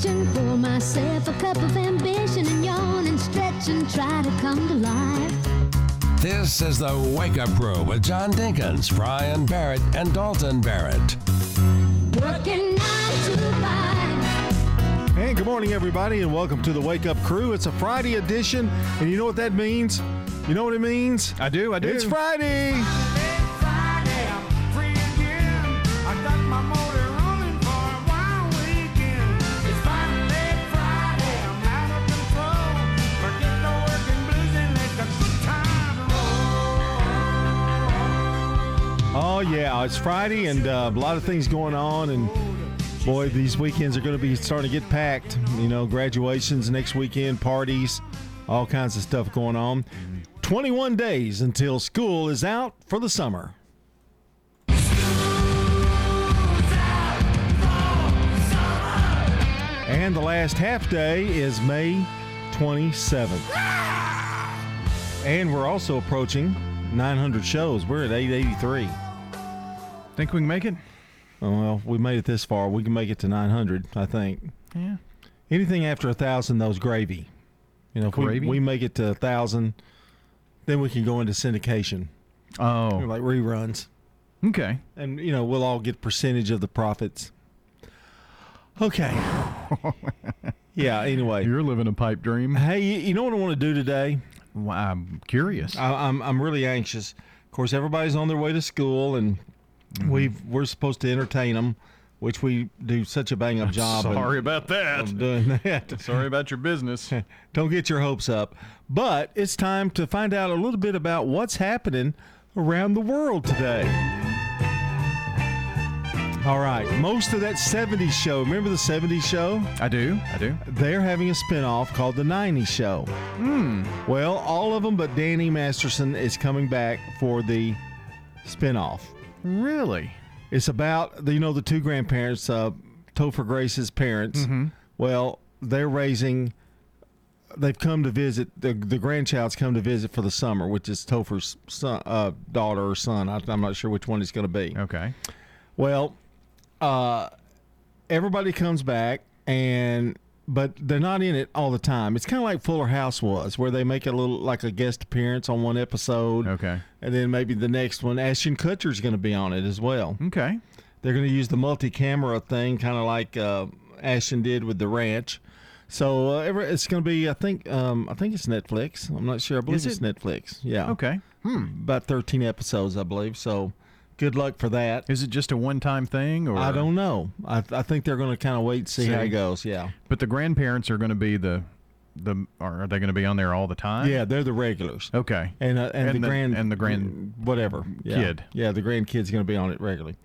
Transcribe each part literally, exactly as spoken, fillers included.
kitchen, pour myself a cup of ambition and yawn and stretch and try to come to life. This is the Wake Up Crew with John Dinkins, Brian Barrett, and Dalton Barrett. Working nine to five. Hey, good morning, everybody, and welcome to the Wake Up Crew. It's a Friday edition, and you know what that means? You know what it means? I do, I do. It's Friday. Oh, yeah, it's Friday, and uh, a lot of things going on, and boy, these weekends are going to be starting to get packed. You know, graduations next weekend, parties, all kinds of stuff going on. twenty-one days until school is out for the summer. And the last half day is May twenty-seventh. And we're also approaching nine hundred shows. We're at eight eighty-three. Think we can make it? Oh, well, we made it this far. We can make it to nine hundred, I think. Yeah. Anything after one thousand, though, is gravy. You know, if gravy? We, we make it to one thousand, then we can go into syndication. Oh. We're like reruns. Okay. And, you know, we'll all get percentage of the profits. Okay. Yeah, anyway. You're living a pipe dream. Hey, you know what I want to do today? Well, I'm curious. I, I'm I'm really anxious. Of course, everybody's on their way to school, and Mm-hmm. We've, we're supposed to entertain them, which we do such a bang-up job. Sorry and, about that. Of doing that. Sorry about your business. Don't get your hopes up. But it's time to find out a little bit about what's happening around the world today. All right. Most of that seventies show. Remember the seventies show? I do. I do. They're having a spinoff called the nineties show. Hmm. Well, all of them but Danny Masterson is coming back for the spinoff. Really? It's about, you know, the two grandparents, uh, Topher Grace's parents. Mm-hmm. Well, they're raising, they've come to visit, the, the grandchild's come to visit for the summer, which is Topher's son, uh, daughter or son. I, I'm not sure which one it's going to be. Okay. Well, uh, everybody comes back, and but they're not in it all the time. It's kind of like Fuller House was, where they make a little like a guest appearance on one episode. Okay. And then maybe the next one, Ashton Kutcher's going to be on it as well. Okay. They're going to use the multi-camera thing, kind of like uh, Ashton did with The Ranch. So uh, every, it's going to be, I think, um, I think it's Netflix. I'm not sure. I believe Is it's it? Netflix. Yeah. Okay. Hmm. About thirteen episodes, I believe. So good luck for that. Is it just a one-time thing? Or I don't know. I, th- I think they're going to kind of wait and see, see how it goes, yeah. But the grandparents are going to be the, the are they going to be on there all the time? Yeah, they're the regulars. Okay. And uh, and, and the, the grand... And the grand... Whatever. Yeah. Kid. Yeah, the grandkid's going to be on it regularly.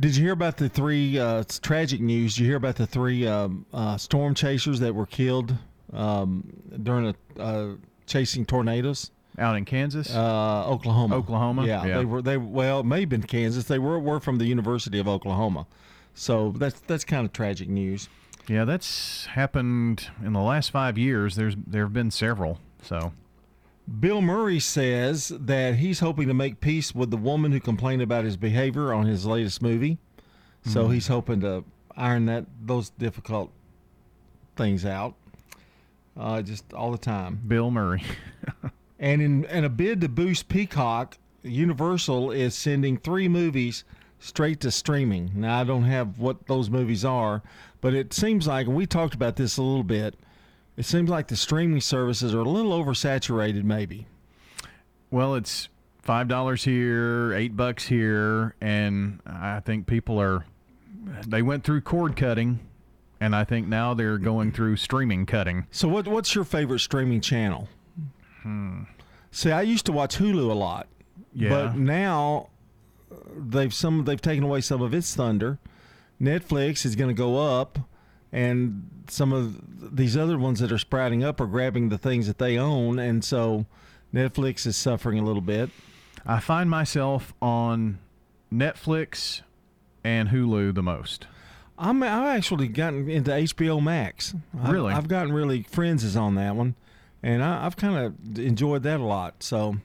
Did you hear about the three... Uh, it's tragic news. Did you hear about the three um, uh, storm chasers that were killed um, during a, uh, chasing tornadoes? Out in Kansas? Uh, Oklahoma. Oklahoma? Yeah, yeah. They were, they, well, it may have been Kansas. They were, were from the University of Oklahoma. So that's that's kind of tragic news. Yeah, that's happened in the last five years. There's There have been several. So, Bill Murray says that he's hoping to make peace with the woman who complained about his behavior on his latest movie. So mm-hmm. he's hoping to iron that those difficult things out uh, just all the time. Bill Murray. And in, in a bid to boost Peacock, Universal is sending three movies straight to streaming. Now, I don't have what those movies are, but it seems like, and we talked about this a little bit, it seems like the streaming services are a little oversaturated maybe. Well, it's five dollars here, eight bucks here, and I think people are, they went through cord cutting, and I think now they're going through streaming cutting. So what what's your favorite streaming channel? Hmm. See, I used to watch Hulu a lot, yeah. But now they've some they've taken away some of its thunder. Netflix is going to go up, and some of these other ones that are sprouting up are grabbing the things that they own, and so Netflix is suffering a little bit. I find myself on Netflix and Hulu the most. I'm I've actually gotten into H B O Max. Really, I, I've gotten really Friends is on that one. And I, I've kind of enjoyed that a lot. So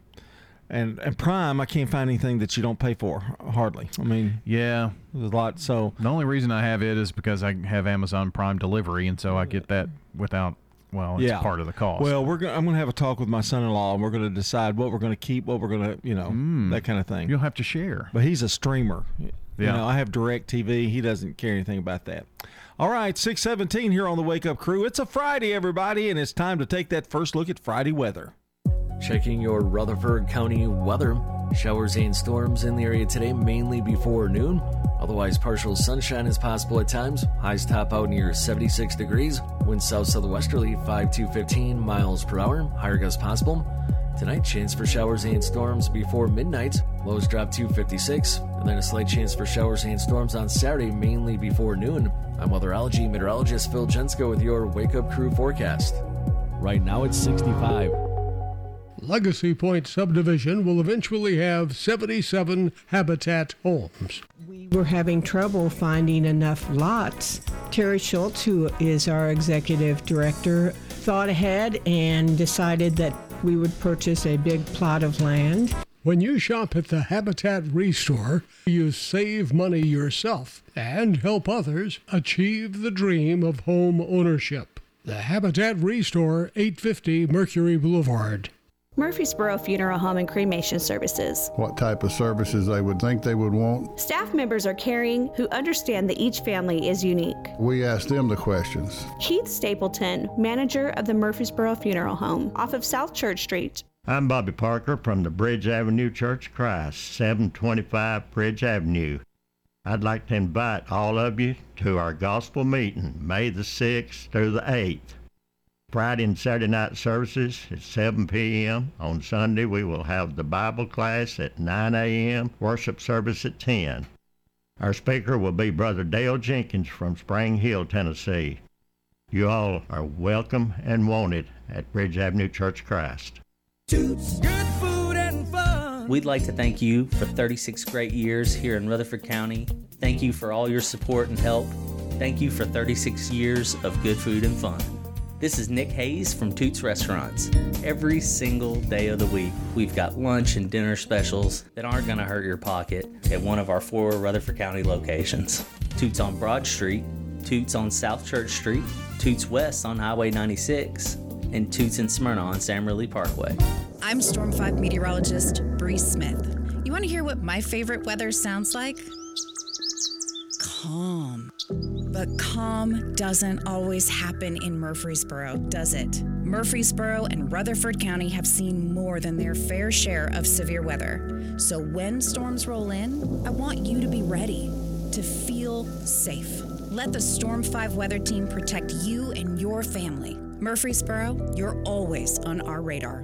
And and Prime, I can't find anything that you don't pay for, hardly. I mean, yeah, there's a lot. So the only reason I have it is because I have Amazon Prime delivery, and so I get that without. Well, it's yeah. part of the cost. Well, we're gonna, I'm going to have a talk with my son-in-law, and we're going to decide what we're going to keep, what we're going to, you know, mm. that kind of thing. You'll have to share. But he's a streamer. Yeah. You know, I have DirecTV. He doesn't care anything about that. All right, six seventeen here on the Wake Up Crew. It's a Friday, everybody, and it's time to take that first look at Friday weather. Checking your Rutherford County weather. Showers and storms in the area today, mainly before noon. Otherwise, partial sunshine is possible at times. Highs top out near seventy-six degrees. Winds south-southwesterly, five to fifteen miles per hour. Higher gusts possible. Tonight, chance for showers and storms before midnight. Lows drop to fifty-six. And then a slight chance for showers and storms on Saturday, mainly before noon. I'm weatherology meteorologist Phil Jensko with your Wake Up Crew forecast. Right now, it's sixty-five. Legacy Point subdivision will eventually have seventy-seven Habitat homes. We were having trouble finding enough lots. Terry Schultz, who is our executive director, thought ahead and decided that we would purchase a big plot of land. When you shop at the Habitat Restore, you save money yourself and help others achieve the dream of home ownership. The Habitat Restore, eight fifty Mercury Boulevard. Murfreesboro Funeral Home and Cremation Services. What type of services they would think they would want. Staff members are caring who understand that each family is unique. We ask them the questions. Keith Stapleton, manager of the Murfreesboro Funeral Home off of South Church Street. I'm Bobby Parker from the Bridge Avenue Church of Christ, seven twenty-five Bridge Avenue. I'd like to invite all of you to our gospel meeting, May the sixth through the eighth. Friday and Saturday night services at seven p.m. On Sunday, we will have the Bible class at nine a.m., worship service at ten. Our speaker will be Brother Dale Jenkins from Spring Hill, Tennessee. You all are welcome and wanted at Bridge Avenue Church of Christ. Toots, good food and fun. We'd like to thank you for thirty-six great years here in Rutherford County. Thank you for all your support and help. Thank you for thirty-six years of good food and fun. This is Nick Hayes from Toots Restaurants. Every single day of the week, we've got lunch and dinner specials that aren't going to hurt your pocket at one of our four Rutherford County locations. Toots on Broad Street, Toots on South Church Street, Toots West on Highway ninety-six, and Toots in Smyrna on Sam Ridley Parkway. I'm Storm five meteorologist Bree Smith. You want to hear what my favorite weather sounds like? Calm. But calm doesn't always happen in Murfreesboro, does it? Murfreesboro and Rutherford County have seen more than their fair share of severe weather. So when storms roll in, I want you to be ready, to feel safe. Let the Storm five weather team protect you and your family. Murfreesboro, you're always on our radar.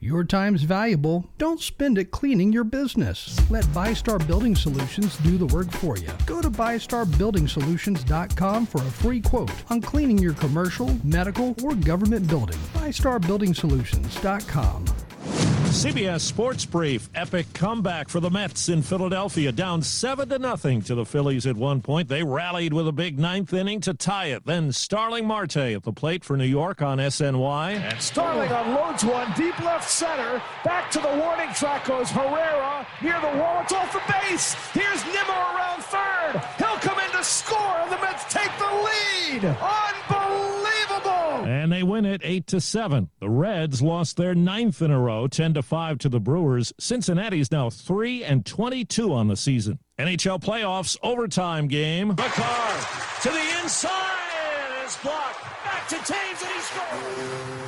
Your time's valuable. Don't spend it cleaning your business. Let ByStar Building Solutions do the work for you. Go to By Star Building Solutions dot com for a free quote on cleaning your commercial, medical, or government building. By Star Building Solutions dot com. C B S Sports Brief. Epic comeback for the Mets in Philadelphia. Down seven to nothing to the Phillies at one point. They rallied with a big ninth inning to tie it. Then Starling Marte at the plate for New York on S N Y. And Starling unloads one deep left center. Back to the warning track goes Herrera. Near the wall. It's off the base. Here's Nimmo around third. He'll come in to score, and the Mets take the lead. Unbelievable. And they win it eight to seven. The Reds lost their ninth in a row, ten to five to the Brewers. Cincinnati's now three and twenty-two on the season. N H L playoffs, overtime game. McCarr to the inside, and it's blocked. Back to Taves, and he scores.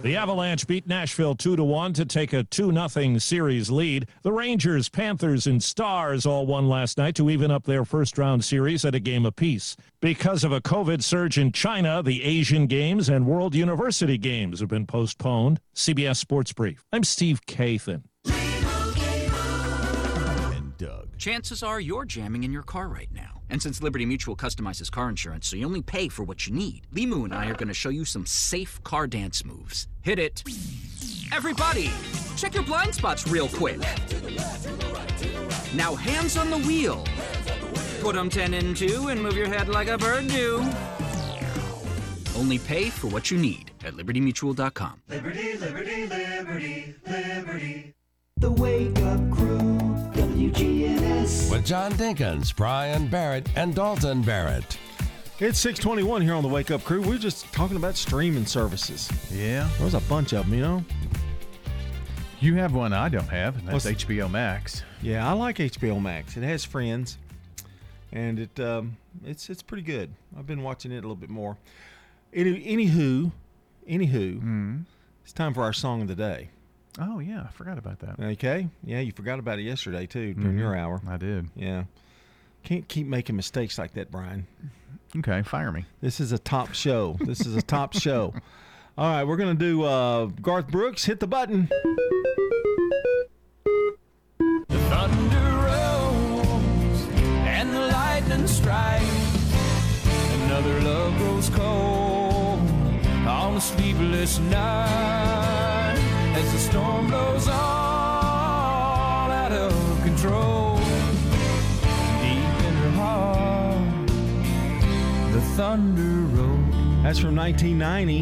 The Avalanche beat Nashville two to one to take a two nothing series lead. The Rangers, Panthers, and Stars all won last night to even up their first-round series at a game apiece. Because of a COVID surge in China, the Asian Games and World University Games have been postponed. C B S Sports Brief. I'm Steve Kathan. And Doug. Chances are you're jamming in your car right now. And since Liberty Mutual customizes car insurance, so you only pay for what you need, Limu and I are going to show you some safe car dance moves. Hit it. Everybody, check your blind spots real quick. Now hands on the wheel. Put them ten in two and move your head like a bird do. Only pay for what you need at liberty mutual dot com. Liberty, liberty, liberty, liberty. The Wake Up with John Dinkins, Brian Barrett, and Dalton Barrett. It's six twenty-one here on the Wake Up Crew. We're just talking about streaming services. Yeah. There's a bunch of them, you know? You have one I don't have, and that's well, H B O Max. Yeah, I like H B O Max. It has Friends, and it um, it's it's pretty good. I've been watching it a little bit more. Any, anywho, anywho mm. It's time for our song of the day. Oh, yeah. I forgot about that. Okay. Yeah, you forgot about it yesterday, too, during mm-hmm. your hour. I did. Yeah. Can't keep making mistakes like that, Brian. Okay, fire me. This is a top show. This is a top show. All right, we're going to do uh, Garth Brooks. Hit the button. The thunder rolls and the lightning strikes. Another love grows cold on a sleepless night. As the storm blows all out of control, deep in her heart, the thunder rolls. That's from nineteen ninety,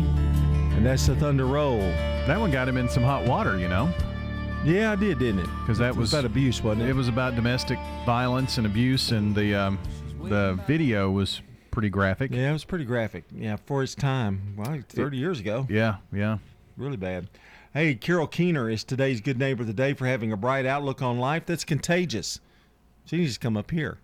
and that's the Thunder Roll. That one got him in some hot water, you know? Yeah, I did, didn't it? Because that was, was about abuse, wasn't it? It was about domestic violence and abuse, and the um, the video was pretty graphic. Yeah, it was pretty graphic. Yeah, for its time. Well, thirty years ago. Yeah, yeah. Really bad. Hey, Carol Keener is today's good neighbor of the day for having a bright outlook on life that's contagious. She needs to come up here.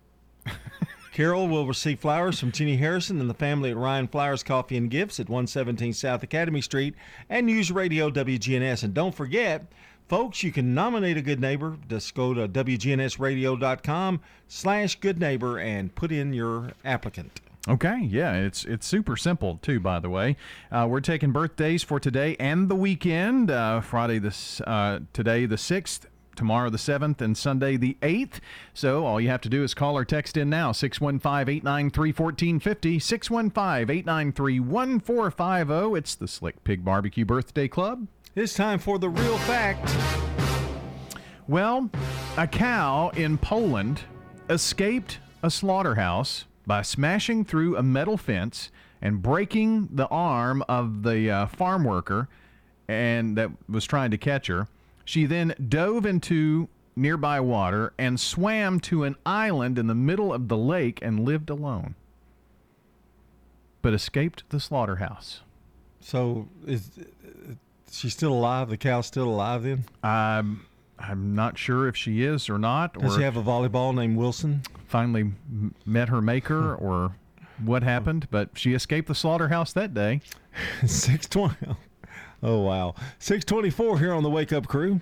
Carol will receive flowers from Jenny Harrison and the family at Ryan Flowers Coffee and Gifts at one seventeen South Academy Street and News Radio W G N S. And don't forget, folks, you can nominate a good neighbor. Just go to W G N S radio dot com slash good neighbor and put in your applicant. Okay, yeah, it's it's super simple, too, by the way. Uh, we're taking birthdays for today and the weekend, uh, Friday this uh, today the sixth, tomorrow the seventh, and Sunday the eighth. So all you have to do is call or text in now, six one five, eight nine three, one four five zero, six one five, eight nine three, one four five zero. It's the Slick Pig Barbecue Birthday Club. It's time for the real fact. Well, a cow in Poland escaped a slaughterhouse by smashing through a metal fence and breaking the arm of the uh, farm worker and that was trying to catch her. She then dove into nearby water and swam to an island in the middle of the lake and lived alone, but escaped the slaughterhouse. So is she still alive? The cow's still alive then? Um... I'm not sure if she is or not. Does or she have a volleyball named Wilson? Finally met her maker or what happened, but she escaped the slaughterhouse that day. six twenty. Oh, wow. six twenty-four here on the Wake Up Crew.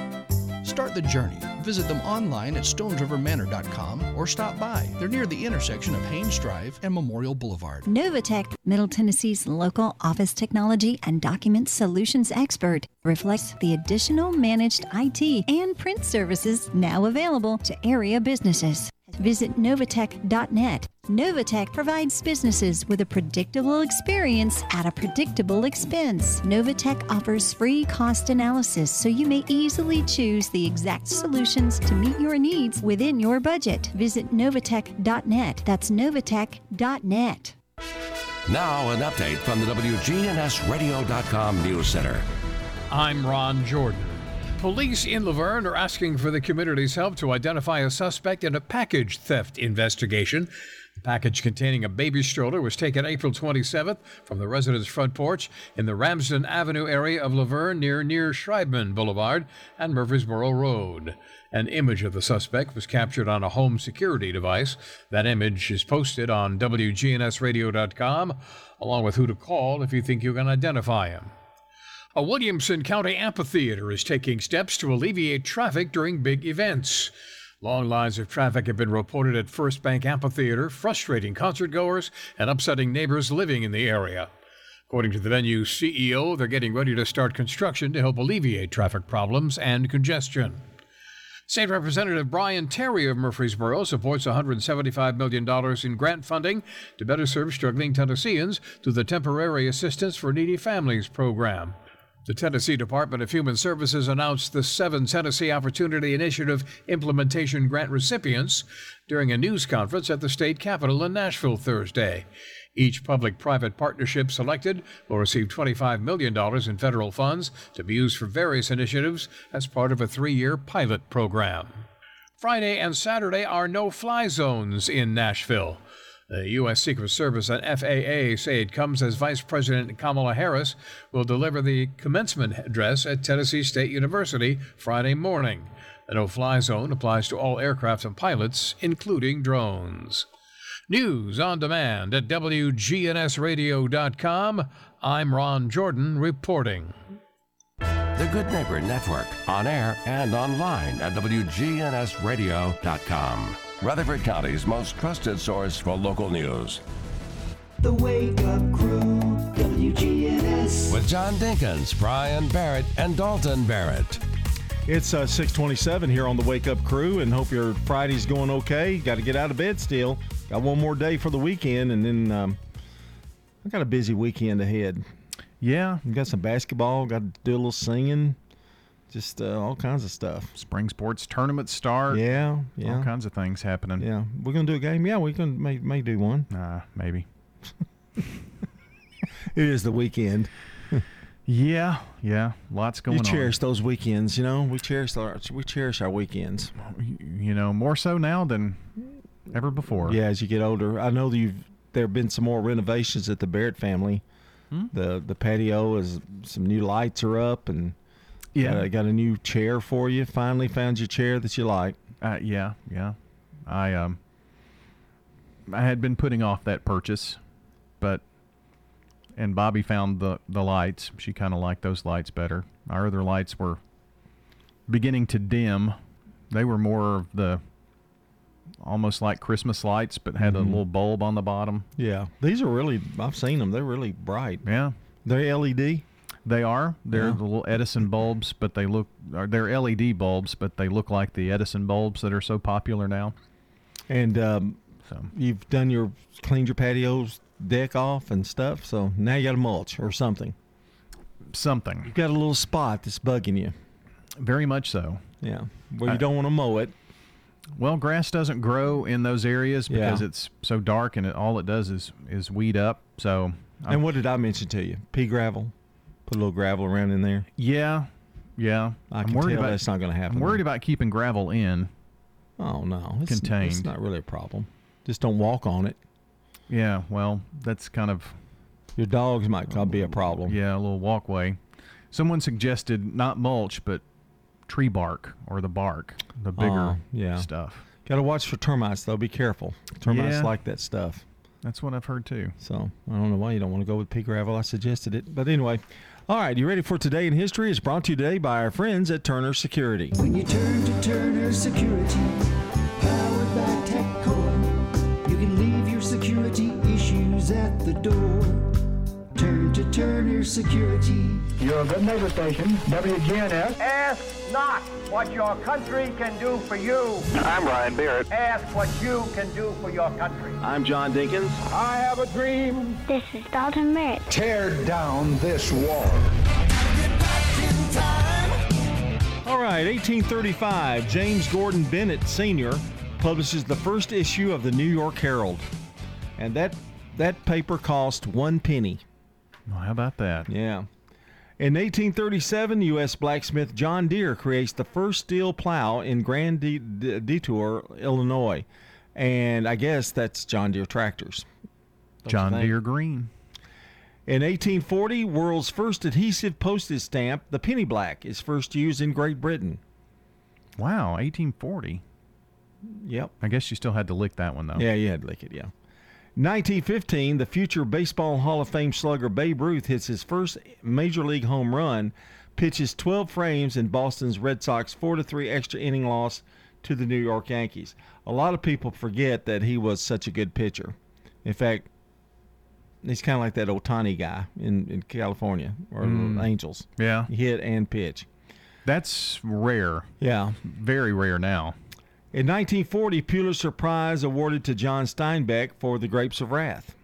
Start the journey. Visit them online at stones river manor dot com or stop by. They're near the intersection of Haynes Drive and Memorial Boulevard. Novatech, Middle Tennessee's local office technology and document solutions expert, reflects the additional managed I T and print services now available to area businesses. Visit novatech dot net. Novatech provides businesses with a predictable experience at a predictable expense. Novatech offers free cost analysis so you may easily choose the exact solutions to meet your needs within your budget. Visit novatech dot net. That's novatech dot net. Now an update from the W G N S radio dot com News Center. I'm Ron Jordan. Police in Laverne are asking for the community's help to identify a suspect in a package theft investigation. The package containing a baby stroller was taken April twenty-seventh from the resident's front porch in the Ramsden Avenue area of Laverne near near Schreibman Boulevard and Murfreesboro Road. An image of the suspect was captured on a home security device. That image is posted on W G N S radio dot com, along with who to call if you think you can identify him. A Williamson County amphitheater is taking steps to alleviate traffic during big events. Long lines of traffic have been reported at First Bank Amphitheater, frustrating concertgoers and upsetting neighbors living in the area. According to the venue's C E O, they're getting ready to start construction to help alleviate traffic problems and congestion. State Representative Brian Terry of Murfreesboro supports one hundred seventy-five million dollars in grant funding to better serve struggling Tennesseans through the Temporary Assistance for Needy Families program. The Tennessee Department of Human Services announced the seven Tennessee Opportunity Initiative implementation grant recipients during a news conference at the state capitol in Nashville Thursday. Each public-private partnership selected will receive twenty-five million dollars in federal funds to be used for various initiatives as part of a three-year pilot program. Friday and Saturday are no-fly zones in Nashville. The U S. Secret Service and F A A say it comes as Vice President Kamala Harris will deliver the commencement address at Tennessee State University Friday morning. The no-fly zone applies to all aircraft and pilots, including drones. News on demand at W G N S radio dot com. I'm Ron Jordan reporting. The Good Neighbor Network, on air and online at W G N S radio dot com. Rutherford County's most trusted source for local news. The Wake Up Crew, W G N S. With John Dinkins, Brian Barrett, and Dalton Barrett. It's uh, six twenty-seven here on the Wake Up Crew, and hope your Friday's going okay. Got to get out of bed still. Got one more day for the weekend, and then um, I got a busy weekend ahead. Yeah. We got some basketball, got to do a little singing, just uh, all kinds of stuff. Spring sports tournament start. Yeah, yeah. All kinds of things happening. Yeah. We're going to do a game? Yeah, we can may, may do one. Uh, maybe. It is the weekend. Yeah, yeah, lots going on. You cherish on. those weekends, you know. We cherish our we cherish our weekends, you know, more so now than ever before. Yeah, as you get older, I know that you've there have been some more renovations at the Barrett family. Hmm? The the patio is some new lights are up, and yeah, uh, got a new chair for you. Finally, found your chair that you like. Uh, yeah, yeah, I um, I had been putting off that purchase, but. And Bobby found the, the lights. She kind of liked those lights better. Our other lights were beginning to dim. They were more of the almost like Christmas lights, but had mm-hmm. a little bulb on the bottom. Yeah. These are really, I've seen them. They're really bright. Yeah. They're L E D? They are. They're yeah. the little Edison bulbs, but they look, they're L E D bulbs, but they look like the Edison bulbs that are so popular now. And um, so. You've done your, cleaned your patios, deck off and stuff, so now you got a mulch or something. Something. You've got a little spot that's bugging you. Very much so. Yeah. Well, you I, don't want to mow it. Well, grass doesn't grow in those areas because yeah. it's so dark, and it, all it does is, is weed up. So. And I'm, what did I mention to you? Pea gravel. Put a little gravel around in there. Yeah. Yeah. I can I'm worried tell about, that's not going to happen. I'm worried about keeping gravel in. Oh, no. It's, contained. It's not really a problem. Just don't walk on it. Yeah, well, that's kind of... Your dogs might uh, be a problem. Yeah, a little walkway. Someone suggested not mulch, but tree bark or the bark, the bigger uh, yeah. stuff. Got to watch for termites, though. Be careful. Termites yeah. like that stuff. That's what I've heard, too. So, I don't know why you don't want to go with pea gravel. I suggested it. But anyway, all right, you ready for Today in History? It's brought to you today by our friends at Turner Security. When you turn to Turner Security, powered by TechCore, you can leave security issues at the door. Turn to Turner Security. Your Good Neighbor Station, W G N S. Ask not what your country can do for you. I'm Ryan Barrett. Ask what you can do for your country. I'm John Dinkins. I have a dream. This is Dalton Barrett. Tear down this wall. All right, eighteen thirty-five, James Gordon Bennett Senior publishes the first issue of the New York Herald. And that that paper cost one penny. Well, how about that? Yeah. In eighteen thirty-seven, U S blacksmith John Deere creates the first steel plow in Grand De- De- Detour, Illinois. And I guess that's John Deere tractors. Don't John Deere Green. In eighteen forty, world's first adhesive postage stamp, the penny black, is first used in Great Britain. Wow, eighteen forty. Yep. I guess you still had to lick that one, though. Yeah, you had to lick it, yeah. nineteen fifteen, the future Baseball Hall of Fame slugger Babe Ruth hits his first Major League home run, pitches twelve frames in Boston's Red Sox four to three extra inning loss to the New York Yankees. A lot of people forget that he was such a good pitcher. In fact, he's kind of like that Ohtani guy in, in California, or mm. the Angels. Yeah. Hit and pitch. That's rare. Yeah. Very rare now. In nineteen forty, Pulitzer Prize awarded to John Steinbeck for The Grapes of Wrath.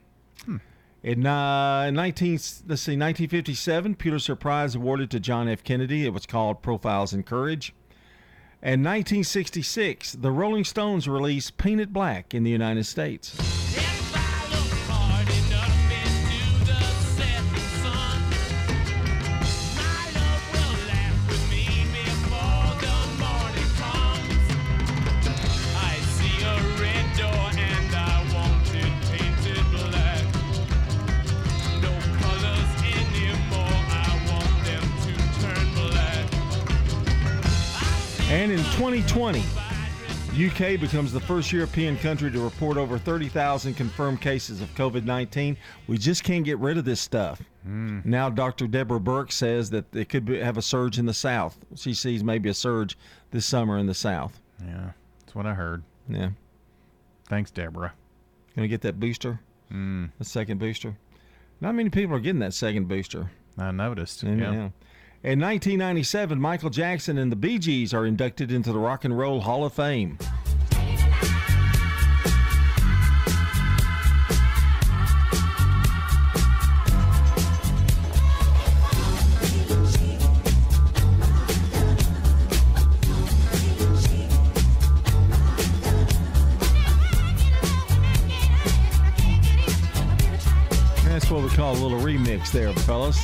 Hmm. In, uh, in nineteen, let's see, nineteen fifty-seven, Pulitzer Prize awarded to John F. Kennedy. It was called Profiles in Courage. In nineteen sixty-six, the Rolling Stones released Painted Black in the United States. If I look hard enough into the setting sun, my love will laugh with me before the morning comes. I see a red door and I want it painted black. No colors anymore, I want them to turn black. And in twenty twenty, U K becomes the first European country to report over thirty thousand confirmed cases of covid nineteen. We just can't get rid of this stuff. Mm. Now Doctor Deborah Burke says that it could be, have a surge in the South. She sees maybe a surge this summer in the South. Yeah, that's what I heard. Yeah. Thanks, Deborah. Gonna get that booster? Mm. The second booster? Not many people are getting that second booster. I noticed. Yeah. yeah. In nineteen ninety-seven, Michael Jackson and the Bee Gees are inducted into the Rock and Roll Hall of Fame. That's what we call a little remix there, fellas.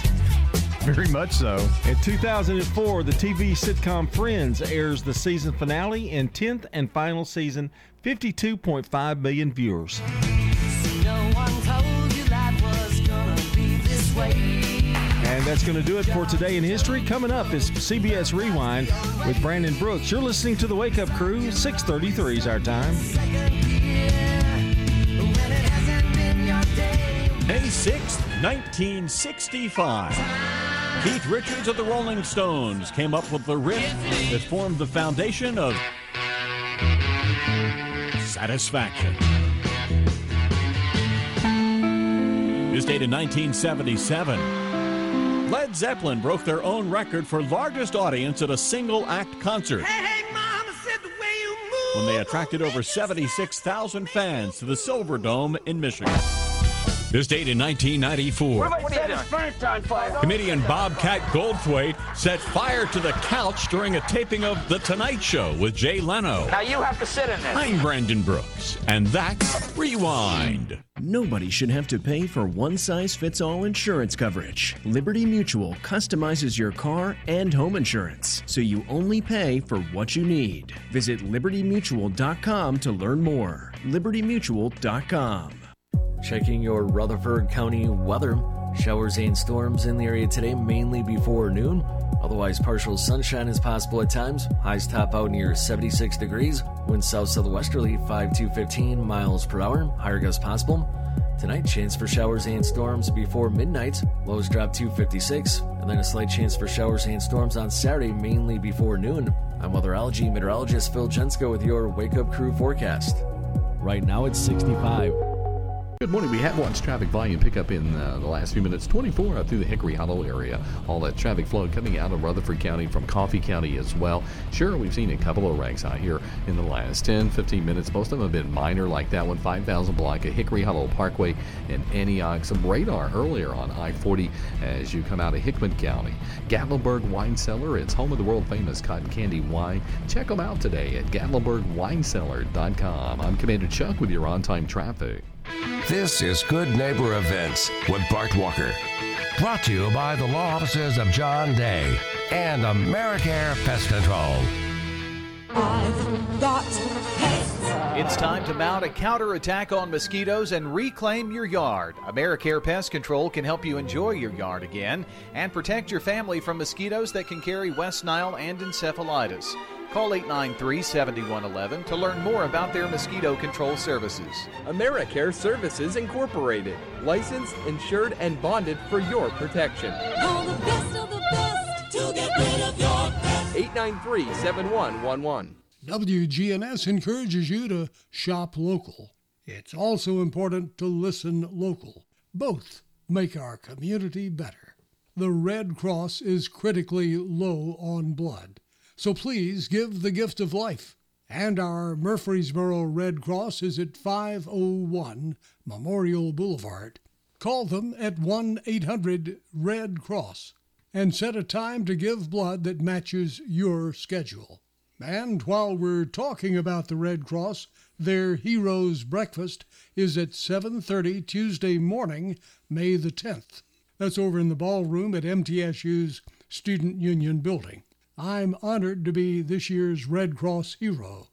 Very much so. In two thousand four, the T V sitcom Friends airs the season finale and tenth and final season, fifty-two point five million viewers. See, no one told you that was gonna be this way. And that's going to do it for Today in History. Coming up is C B S Rewind with Brandon Brooks. You're listening to The Wake Up Crew. six thirty-three is our time. May sixth, nineteen sixty-five. Keith Richards of the Rolling Stones came up with the riff that formed the foundation of Satisfaction. This date in nineteen seventy-seven, Led Zeppelin broke their own record for largest audience at a single-act concert when they attracted over seventy-six thousand fans to the Silverdome in Michigan. This date in nineteen ninety-four, what what you comedian Bobcat Goldthwait set fire to the couch during a taping of The Tonight Show with Jay Leno. Now you have to sit in this. I'm Brandon Brooks, and that's Rewind. Nobody should have to pay for one-size-fits-all insurance coverage. Liberty Mutual customizes your car and home insurance, so you only pay for what you need. Visit liberty mutual dot com to learn more. liberty mutual dot com. Checking your Rutherford County weather. Showers and storms in the area today, mainly before noon. Otherwise, partial sunshine is possible at times. Highs top out near seventy-six degrees. Winds south-southwesterly, five to fifteen miles per hour. Higher gusts possible. Tonight, chance for showers and storms before midnight. Lows drop to fifty-six. And then a slight chance for showers and storms on Saturday, mainly before noon. I'm weatherology meteorologist Phil Jensko with your Wake Up Crew forecast. Right now, it's sixty-five. Good morning. We have watched traffic volume pick up in uh, the last few minutes. twenty-four up through the Hickory Hollow area. All that traffic flow coming out of Rutherford County from Coffee County as well. Sure, we've seen a couple of wrecks out here in the last ten, fifteen minutes. Most of them have been minor, like that one, five thousand block of Hickory Hollow Parkway in Antioch. Some radar earlier on I forty as you come out of Hickman County. Gatlinburg Wine Cellar. It's home of the world-famous cotton candy wine. Check them out today at gatlinburg wine cellar dot com. I'm Commander Chuck with your on-time traffic. This is Good Neighbor Events with Bart Walker. Brought to you by the law offices of John Day and Americare Pest Control. I've got pests. It's time to mount a counterattack on mosquitoes and reclaim your yard. Americare Pest Control can help you enjoy your yard again and protect your family from mosquitoes that can carry West Nile and encephalitis. Call eight nine three, seven one one one to learn more about their mosquito control services. Americare Services Incorporated. Licensed, insured, and bonded for your protection. Call the best of the best to get rid of your pest. eight nine three, seven one one one. W G N S encourages you to shop local. It's also important to listen local. Both make our community better. the Red Cross is critically low on blood. So please give the gift of life. And our Murfreesboro Red Cross is at five oh one Memorial Boulevard. Call them at one eight hundred red cross and set a time to give blood that matches your schedule. And while we're talking about the Red Cross, their Heroes Breakfast is at seven thirty Tuesday morning, May the tenth. That's over in the ballroom at M T S U's Student Union Building. I'm honored to be this year's Red Cross hero,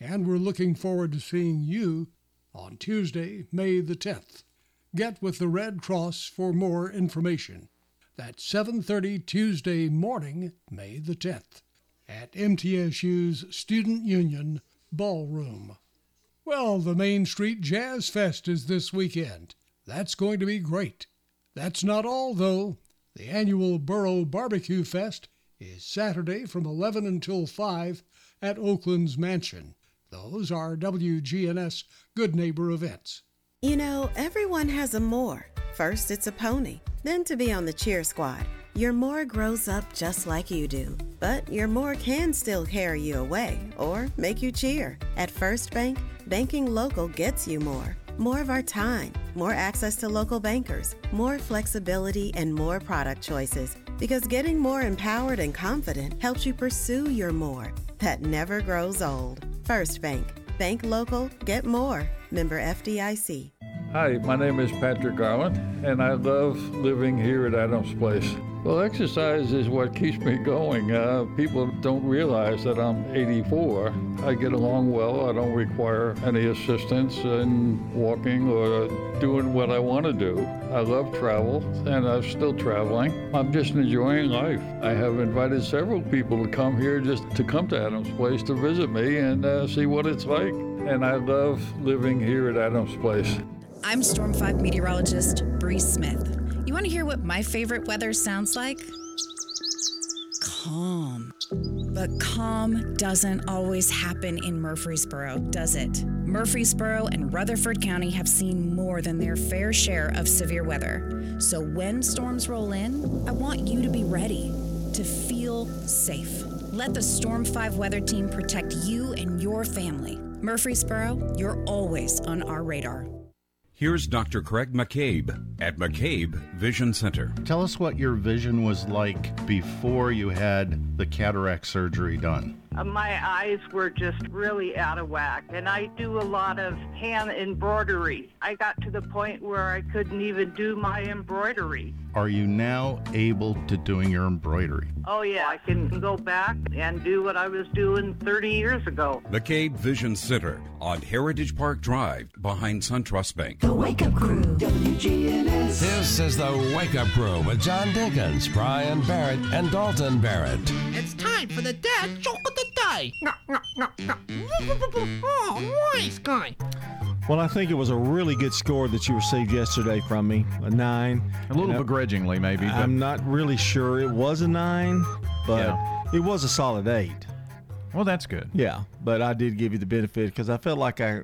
and we're looking forward to seeing you on Tuesday, May the tenth. Get with the Red Cross for more information. That's seven thirty Tuesday morning, May the tenth, at M T S U's Student Union Ballroom. Well, the Main Street Jazz Fest is this weekend. That's going to be great. That's not all, though. The annual Borough Barbecue Fest is Saturday from eleven until five at Oakland's Mansion. Those are W G N S Good Neighbor events. You know, everyone has a more. First, it's a pony. Then to be on the cheer squad. Your more grows up just like you do. But your more can still carry you away or make you cheer. At First Bank, banking local gets you more. More of our time, more access to local bankers, more flexibility, and more product choices. Because getting more empowered and confident helps you pursue your more. That never grows old. First Bank. Bank local. Get more. Member F D I C. Hi, my name is Patrick Garland, and I love living here at Adams Place. Well, exercise is what keeps me going. Uh, people don't realize that I'm eighty-four. I get along well. I don't require any assistance in walking or doing what I want to do. I love travel, and I'm still traveling. I'm just enjoying life. I have invited several people to come here just to come to Adams Place to visit me and uh, see what it's like. And I love living here at Adams Place. I'm Storm five meteorologist Bree Smith. You want to hear what my favorite weather sounds like? Calm. But calm doesn't always happen in Murfreesboro, does it? Murfreesboro and Rutherford County have seen more than their fair share of severe weather. So when storms roll in, I want you to be ready, to feel safe. Let the Storm five weather team protect you and your family. Murfreesboro, you're always on our radar. Here's Doctor Craig McCabe at McCabe Vision Center. Tell us what your vision was like before you had the cataract surgery done. My eyes were just really out of whack, and I do a lot of hand embroidery. I got to the point where I couldn't even do my embroidery. Are you now able to doing your embroidery? Oh, yeah. I can go back and do what I was doing thirty years ago. McCabe Vision Center on Heritage Park Drive behind SunTrust Bank. The Wake Up Crew, W G N S. This is The Wake Up Crew with John Dinkins, Brian Barrett, and Dalton Barrett. It's time for the dad joke of the day. No, no, no, no. Oh, nice guy. Well, I think it was a really good score that you received yesterday from me, a nine. A little you know, begrudgingly, maybe. I'm not really sure it was a nine, but yeah. It was a solid eight. Well, that's good. Yeah, but I did give you the benefit because I felt like I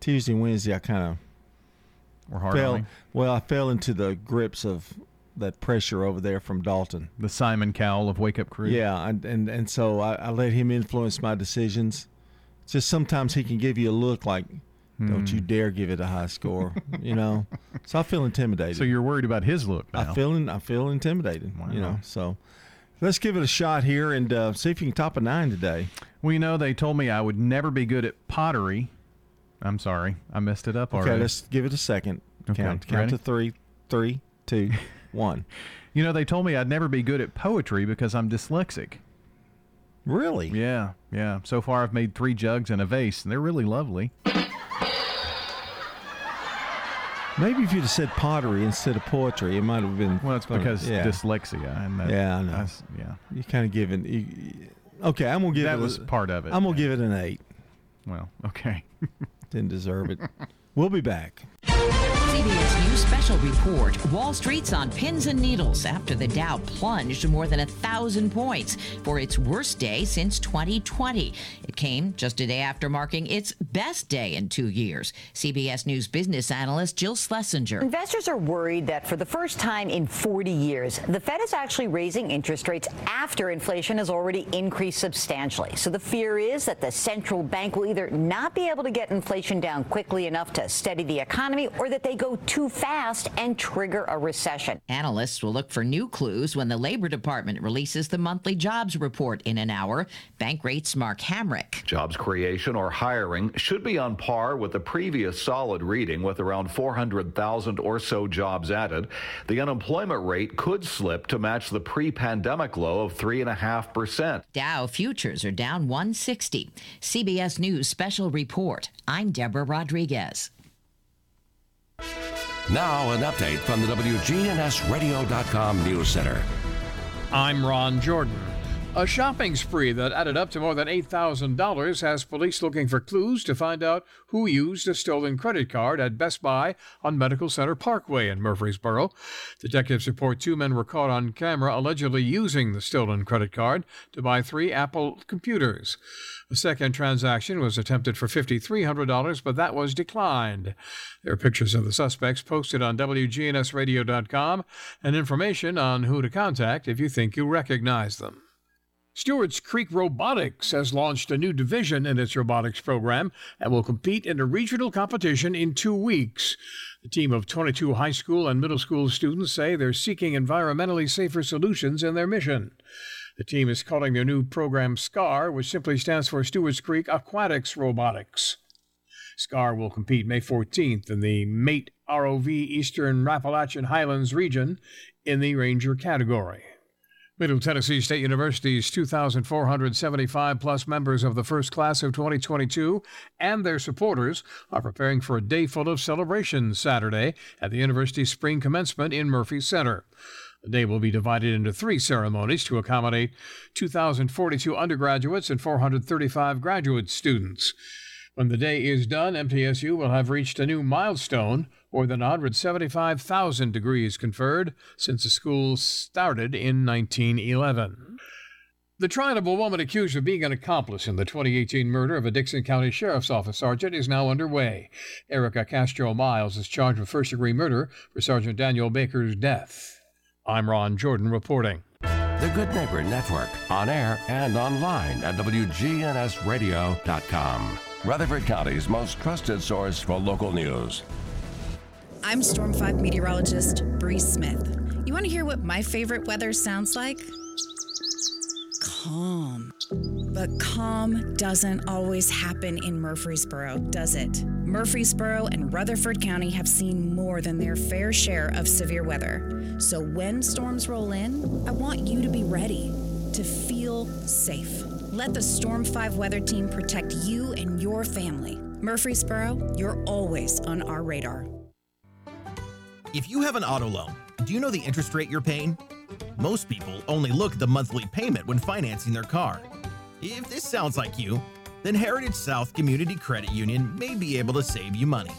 Tuesday and Wednesday I kind of were hard fell, on me. Well, I fell into the grips of that pressure over there from Dalton. The Simon Cowell of Wake Up Crew. Yeah, and, and, and so I, I let him influence my decisions. It's just sometimes he can give you a look like, don't you dare give it a high score, you know. So I feel intimidated. So you're worried about his look now. I feel, in, I feel intimidated, wow. You know. So let's give it a shot here and uh, see if you can top a nine today. Well, you know, they told me I would never be good at pottery. I'm sorry. I messed it up already. Okay, let's give it a second. Okay, count count to three, three, two, one. You know, they told me I'd never be good at poetry because I'm dyslexic. Really? Yeah, yeah. So far I've made three jugs and a vase, and they're really lovely. Maybe if you'd have said pottery instead of poetry, it might have been. Well, it's because yeah. dyslexia. And that, yeah, I know. I, yeah. You kind of give it. You, okay, I'm going to give that it. That was a, part of it. I'm going to yeah. give it an eight. Well, okay. Didn't deserve it. We'll be back. C B S News Special Report. Wall Street's on pins and needles after the Dow plunged more than a thousand points for its worst day since twenty twenty. It came just a day after marking its best day in two years. C B S News business analyst Jill Schlesinger. Investors are worried that for the first time in forty years, the Fed is actually raising interest rates after inflation has already increased substantially. So the fear is that the central bank will either not be able to get inflation down quickly enough to steady the economy, or that they go too fast and trigger a recession. Analysts will look for new clues when the Labor Department releases the monthly jobs report in an hour. Bank rates Mark Hamrick. Jobs creation or hiring should be on par with the previous solid reading, with around four hundred thousand or so jobs added. The unemployment rate could slip to match the pre-pandemic low of three point five percent. Dow futures are down one sixty. C B S News Special Report. I'm Deborah Rodriguez. Now, an update from the W G N S radio dot com News Center. I'm Ron Jordan. A shopping spree that added up to more than eight thousand dollars has police looking for clues to find out who used a stolen credit card at Best Buy on Medical Center Parkway in Murfreesboro. Detectives report two men were caught on camera allegedly using the stolen credit card to buy three Apple computers. The second transaction was attempted for five thousand three hundred dollars, but that was declined. There are pictures of the suspects posted on W G N S radio dot com and information on who to contact if you think you recognize them. Stewart's Creek Robotics has launched a new division in its robotics program and will compete in a regional competition in two weeks. The team of twenty-two high school and middle school students say they're seeking environmentally safer solutions in their mission. The team is calling their new program SCAR, which simply stands for Stewart's Creek Aquatics Robotics. SCAR will compete May fourteenth in the MATE R O V Eastern Appalachian Highlands region in the Ranger category. Middle Tennessee State University's two thousand four hundred seventy-five plus members of the first class of twenty twenty-two and their supporters are preparing for a day full of celebrations Saturday at the university's spring commencement in Murphy Center. The day will be divided into three ceremonies to accommodate two thousand forty-two undergraduates and four hundred thirty-five graduate students. When the day is done, M T S U will have reached a new milestone, more than one hundred seventy-five thousand degrees conferred since the school started in nineteen eleven. The trial of a woman accused of being an accomplice in the twenty eighteen murder of a Dixon County Sheriff's Office sergeant is now underway. Erica Castro Miles is charged with first-degree murder for Sergeant Daniel Baker's death. I'm Ron Jordan reporting. The Good Neighbor Network, on air and online at W G N S radio dot com. Rutherford County's most trusted source for local news. I'm Storm five meteorologist Bree Smith. You want to hear what my favorite weather sounds like? Calm. But calm doesn't always happen in Murfreesboro, does it? Murfreesboro and Rutherford County have seen more than their fair share of severe weather. So when storms roll in, I want you to be ready, to feel safe. Let the Storm five weather team protect you and your family. Murfreesboro, you're always on our radar. If you have an auto loan, do you know the interest rate you're paying? Most people only look at the monthly payment when financing their car. If this sounds like you, then Heritage South Community Credit Union may be able to save you money.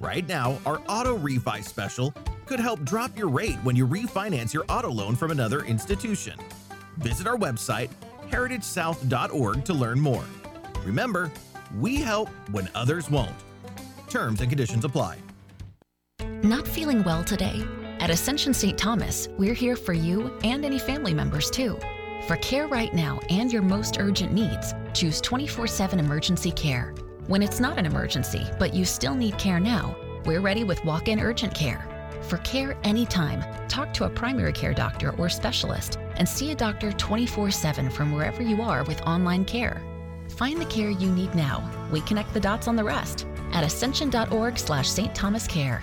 Right now, our auto refi special could help drop your rate when you refinance your auto loan from another institution. Visit our website, heritage south dot org, to learn more. Remember, we help when others won't. Terms and conditions apply. Not feeling well today? At Ascension Saint Thomas, we're here for you and any family members too. For care right now and your most urgent needs, choose twenty-four seven emergency care. When it's not an emergency, but you still need care now, we're ready with walk-in urgent care. For care anytime, talk to a primary care doctor or specialist and see a doctor twenty-four seven from wherever you are with online care. Find the care you need now. We connect the dots on the rest at ascension dot org slash Saint Thomas Care.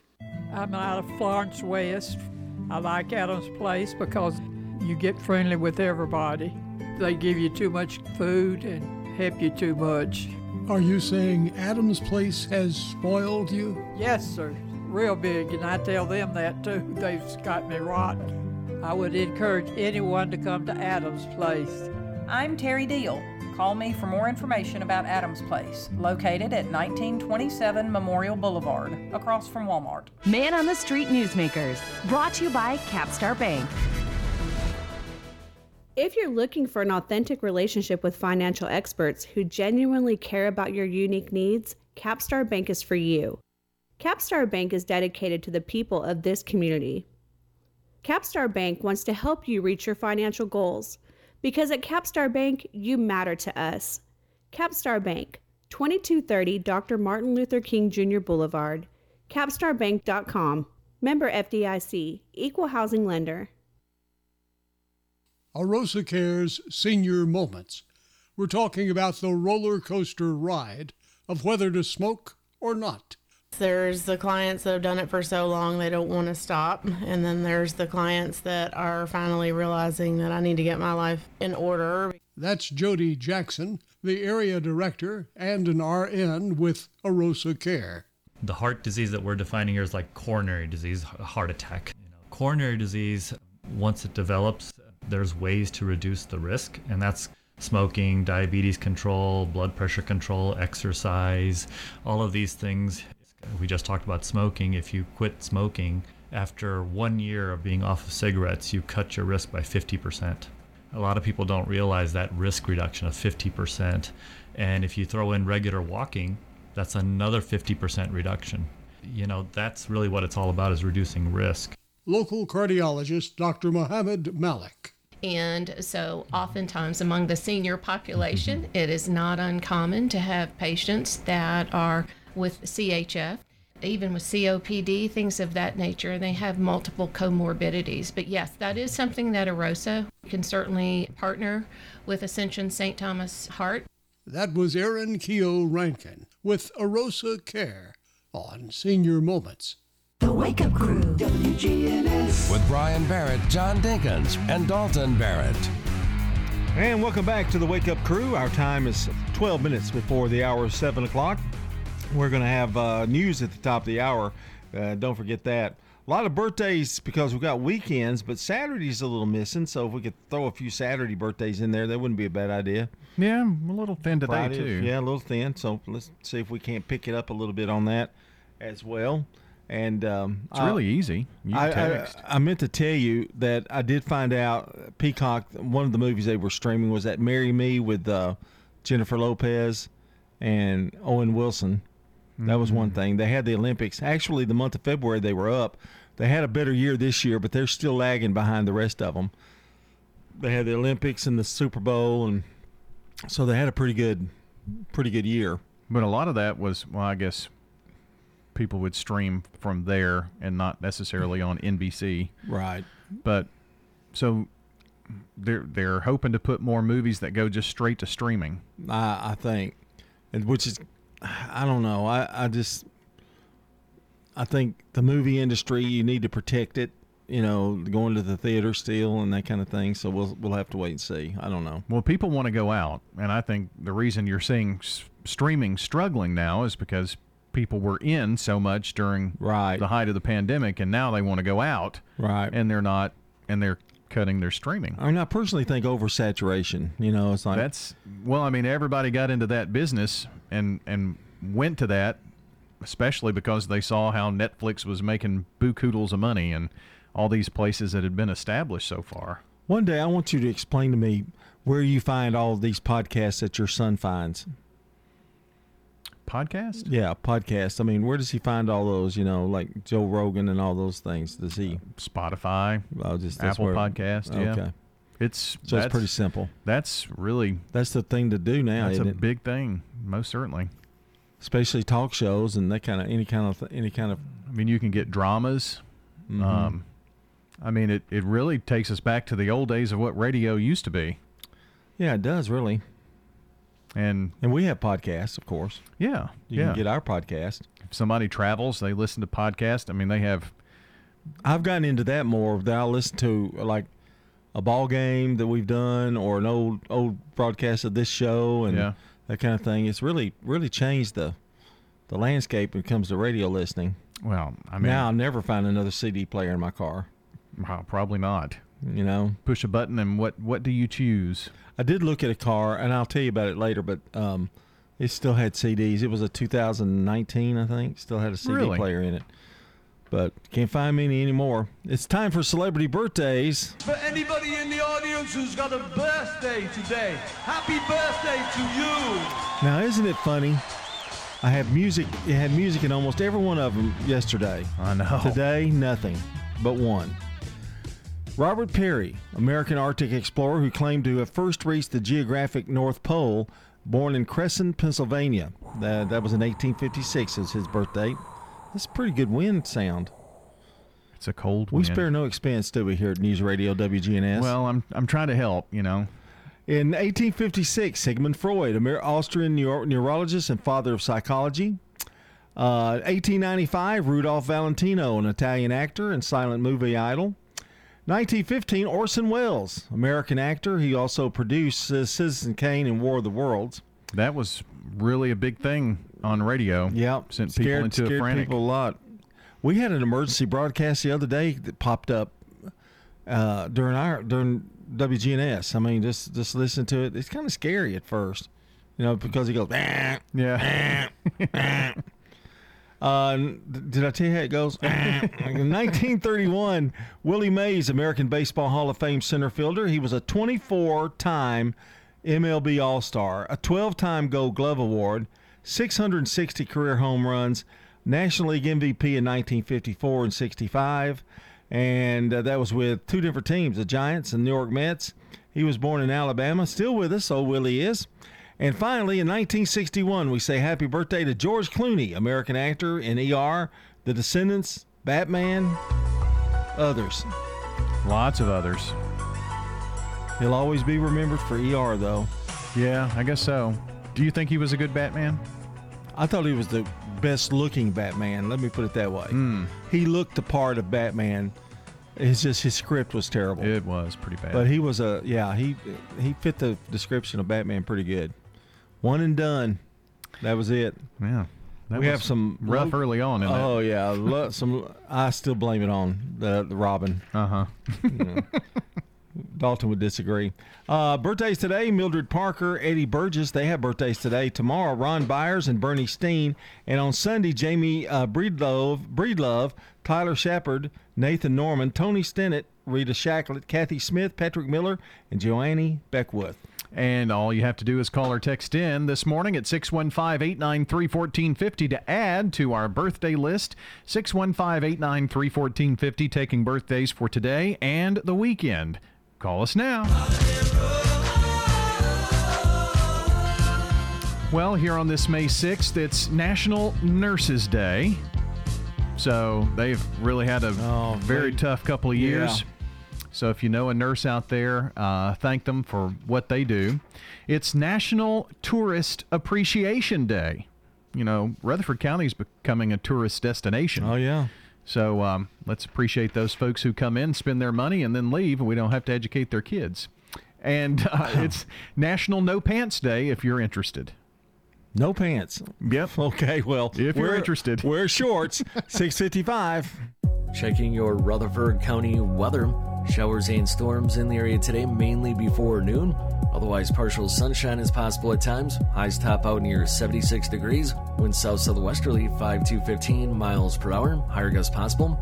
I'm out of Florence West. I like Adams Place because you get friendly with everybody. They give you too much food and help you too much. Are you saying Adams Place has spoiled you? Yes, sir. Real big, and I tell them that too. They've got me rotten. I would encourage anyone to come to Adams Place. I'm Terry Deal. Call me for more information about Adams Place, located at nineteen twenty-seven Memorial Boulevard, across from Walmart. Man on the Street Newsmakers, brought to you by Capstar Bank. If you're looking for an authentic relationship with financial experts who genuinely care about your unique needs, Capstar Bank is for you. Capstar Bank is dedicated to the people of this community. Capstar Bank wants to help you reach your financial goals. Because at Capstar Bank, you matter to us. Capstar Bank, twenty-two thirty Doctor Martin Luther King Junior Boulevard, capstar bank dot com, member F D I C, equal housing lender. Arosa Cares Senior Moments. We're talking about the roller coaster ride of whether to smoke or not. There's the clients that have done it for so long they don't want to stop, and then there's the clients that are finally realizing that I need to get my life in order. That's Jody Jackson, the area director and an R N with Arosa Care. The heart disease that we're defining here is like coronary disease, heart attack. You know, coronary disease, once it develops, there's ways to reduce the risk, and that's smoking, diabetes control, blood pressure control, exercise, all of these things. We just talked about smoking. If you quit smoking, after one year of being off of cigarettes, you cut your risk by fifty percent. A lot of people don't realize that risk reduction of fifty percent. And if you throw in regular walking, that's another fifty percent reduction. You know, that's really what it's all about, is reducing risk. Local cardiologist, Doctor Mohammed Malik. And so oftentimes among the senior population, mm-hmm. It is not uncommon to have patients that are with C H F, even with C O P D, things of that nature, and they have multiple comorbidities. But yes, that is something that Arosa can certainly partner with Ascension Saint Thomas Heart. That was Erin Keogh Rankin with Arosa Care on Senior Moments. The Wake Up Crew, W G N S. With Brian Barrett, John Dinkins, and Dalton Barrett. And welcome back to The Wake Up Crew. Our time is twelve minutes before the hour of seven o'clock. We're going to have uh, news at the top of the hour. Uh, don't forget that. A lot of birthdays because we've got weekends, but Saturday's a little missing. So if we could throw a few Saturday birthdays in there, that wouldn't be a bad idea. Yeah, I'm a little thin today, Friday, too. Yeah, a little thin. So let's see if we can't pick it up a little bit on that as well. And um, it's really I, easy. You I, text. I, I meant to tell you that I did find out Peacock, one of the movies they were streaming was that Marry Me with uh, Jennifer Lopez and Owen Wilson. That was one thing. They had the Olympics. Actually, the month of February, they were up. They had a better year this year, but they're still lagging behind the rest of them. They had the Olympics and the Super Bowl, and so they had a pretty good pretty good year. But a lot of that was, well, I guess people would stream from there and not necessarily on N B C. Right. But so they're, they're hoping to put more movies that go just straight to streaming. I, I think, which is... I don't know. I, I just, I think the movie industry, you need to protect it, you know, going to the theater still and that kind of thing. So we'll we'll have to wait and see. I don't know. Well, people want to go out. And I think the reason you're seeing s- streaming struggling now is because people were in so much during right. the height of the pandemic, and now they want to go out. Right. And they're not, and they're cutting their streaming. I mean, I personally think oversaturation, you know, it's like. That's, well, I mean, everybody got into that business and and went to that, especially because they saw how Netflix was making boo-koodles of money and all these places that had been established so far. One day, I want you to explain to me where you find all these podcasts that your son finds. Podcast? Yeah, podcast. I mean, where does he find all those, you know, like Joe Rogan and all those things? Does he? Uh, Spotify, oh, just Apple where, Podcast, yeah. Okay. It's, so it's pretty simple. That's really... That's the thing to do now, That's isn't a it? Big thing, most certainly. Especially talk shows and that kind of, any kind of, any kind of... I mean, you can get dramas. Mm-hmm. Um, I mean, it, it really takes us back to the old days of what radio used to be. Yeah, it does, really. And and we have podcasts, of course. Yeah. You yeah. can get our podcast. If somebody travels, they listen to podcasts. I mean, they have. I've gotten into that more. That I listen to, like, a ball game that we've done or an old old broadcast of this show and yeah. that kind of thing. It's really, really changed the the landscape when it comes to radio listening. Well, I mean. Now I'll never find another C D player in my car. Probably not. You know, push a button and what, what do you choose? I did look at a car, and I'll tell you about it later, but um, it still had C Ds. It was a two thousand nineteen, I think. Still had a C D really? player in it. But can't find many anymore. It's time for celebrity birthdays. For anybody in the audience who's got a birthday today, happy birthday to you. Now, isn't it funny? I have music. It had music in almost every one of them yesterday. I know. Today, nothing but one. Robert Peary, American Arctic explorer who claimed to have first reached the geographic North Pole, born in Cresson, Pennsylvania. Uh, that was in eighteen fifty-six is his birth date. That's a pretty good wind sound. It's a cold wind. We spare no expense, do we, here at News Radio W G N S? Well, I'm I'm trying to help, you know. In eighteen fifty-six, Sigmund Freud, an Austrian neuro- neurologist and father of psychology. Uh, eighteen ninety-five, Rudolph Valentino, an Italian actor and silent movie idol. nineteen fifteen, Orson Welles, American actor. He also produced uh, Citizen Kane and War of the Worlds. That was really a big thing on radio. Yeah, sent scared, people into scared a frantic. People a lot. We had an emergency broadcast the other day that popped up uh, during our during W G N S. I mean, just just listen to it. It's kind of scary at first, you know, because he goes. Bah, yeah. Bah, bah. Uh, did I tell you how it goes? In nineteen thirty-one, Willie Mays, American Baseball Hall of Fame center fielder. He was a twenty-four-time M L B All-Star, a twelve-time Gold Glove Award, six hundred sixty career home runs, National League M V P in nineteen fifty-four and sixty-five, and uh, that was with two different teams, the Giants and New York Mets. He was born in Alabama, still with us, old Willie is. And finally, in nineteen sixty-one, we say happy birthday to George Clooney, American actor in E R, The Descendants, Batman, others. Lots of others. He'll always be remembered for E R, though. Yeah, I guess so. Do you think he was a good Batman? I thought he was the best-looking Batman. Let me put it that way. Mm. He looked the part of Batman. It's just his script was terrible. It was pretty bad. But he was a, yeah, he he fit the description of Batman pretty good. One and done. That was it. Yeah. That we have some rough early on in that. Oh yeah, lo- some I still blame it on the, the Robin. Uh-huh. Yeah. Dalton would disagree. Uh, birthdays today, Mildred Parker, Eddie Burgess, they have birthdays today. Tomorrow, Ron Byers and Bernie Steen, and on Sunday, Jamie uh, Breedlove, Breedlove, Tyler Shepard, Nathan Norman, Tony Stennett, Rita Shacklett, Kathy Smith, Patrick Miller, and Joanne Beckwith. And all you have to do is call or text in this morning at six one five, eight nine three, one four five zero to add to our birthday list. six one five, eight nine three, one four five zero, taking birthdays for today and the weekend. Call us now. Well, here on this May sixth, it's National Nurses Day. So they've really had a oh, very they, tough couple of years. Yeah. So if you know a nurse out there, uh, thank them for what they do. It's National Tourist Appreciation Day. You know, Rutherford County is becoming a tourist destination. Oh, yeah. So um, let's appreciate those folks who come in, spend their money, and then leave, and we don't have to educate their kids. And uh, wow. It's National No Pants Day if you're interested. No pants. Yep. Okay, well, if you're interested. Wear shorts. six fifty-five. Checking your Rutherford County weather. Showers and storms in the area today, mainly before noon. Otherwise, partial sunshine is possible at times. Highs top out near seventy-six degrees. Winds south-southwesterly, five to fifteen miles per hour. Higher gusts possible.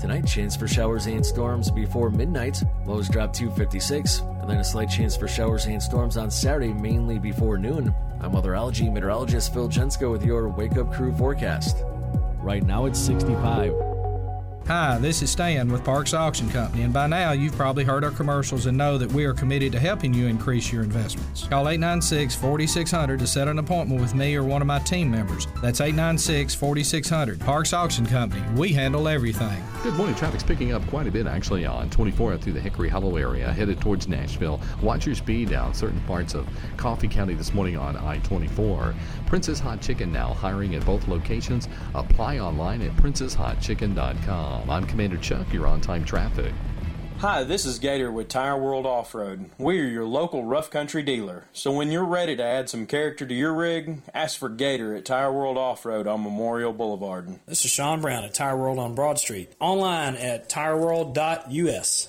Tonight, chance for showers and storms before midnight. Lows drop to fifty-six. And then a slight chance for showers and storms on Saturday, mainly before noon. I'm weatherology meteorologist Phil Jensko with your Wake Up Crew forecast. Right now, it's sixty-five. Hi, this is Stan with Parks Auction Company, and by now you've probably heard our commercials and know that we are committed to helping you increase your investments. Call eight nine six, four six zero zero to set an appointment with me or one of my team members. That's eight nine six, four six zero zero. Parks Auction Company. We handle everything. Good morning. Traffic's picking up quite a bit, actually, on twenty-four through the Hickory Hollow area, headed towards Nashville. Watch your speed down certain parts of Coffee County this morning on I twenty-four. Princess Hot Chicken now hiring at both locations. Apply online at princess hot chicken dot com. I'm Commander Chuck. You're on time traffic. Hi, this is Gator with Tire World Off-Road. We're your local rough country dealer. So when you're ready to add some character to your rig, ask for Gator at Tire World Off-Road on Memorial Boulevard. This is Sean Brown at Tire World on Broad Street. Online at tire world dot u s.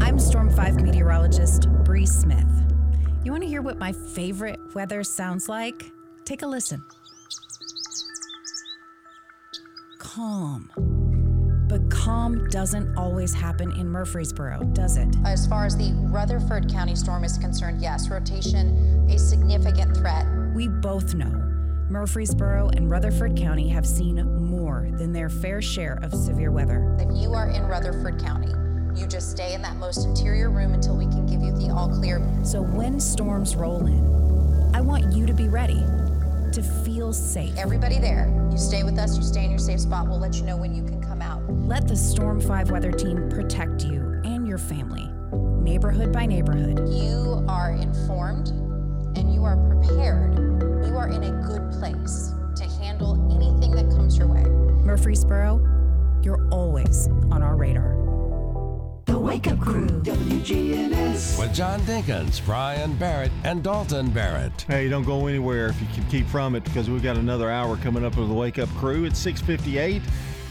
I'm Storm five meteorologist Bree Smith. You want to hear what my favorite weather sounds like? Take a listen. Calm. But calm doesn't always happen in Murfreesboro, does it? As far as the Rutherford County storm is concerned, yes, rotation, a significant threat. We both know Murfreesboro and Rutherford County have seen more than their fair share of severe weather. If you are in Rutherford County, you just stay in that most interior room until we can give you the all clear. So when storms roll in, I want you to be ready, to feel safe. Everybody there, you stay with us, you stay in your safe spot. We'll let you know when you can come out. Let the Storm five weather team protect you and your family, neighborhood by neighborhood. You are informed and you are prepared. You are in a good place to handle anything that comes your way. Murfreesboro, you're always on our radar. The Wake Up Crew, W G N S. With John Dinkins, Brian Barrett, and Dalton Barrett. Hey, don't go anywhere if you can keep from it, because we've got another hour coming up with the Wake Up Crew. It's six fifty-eight,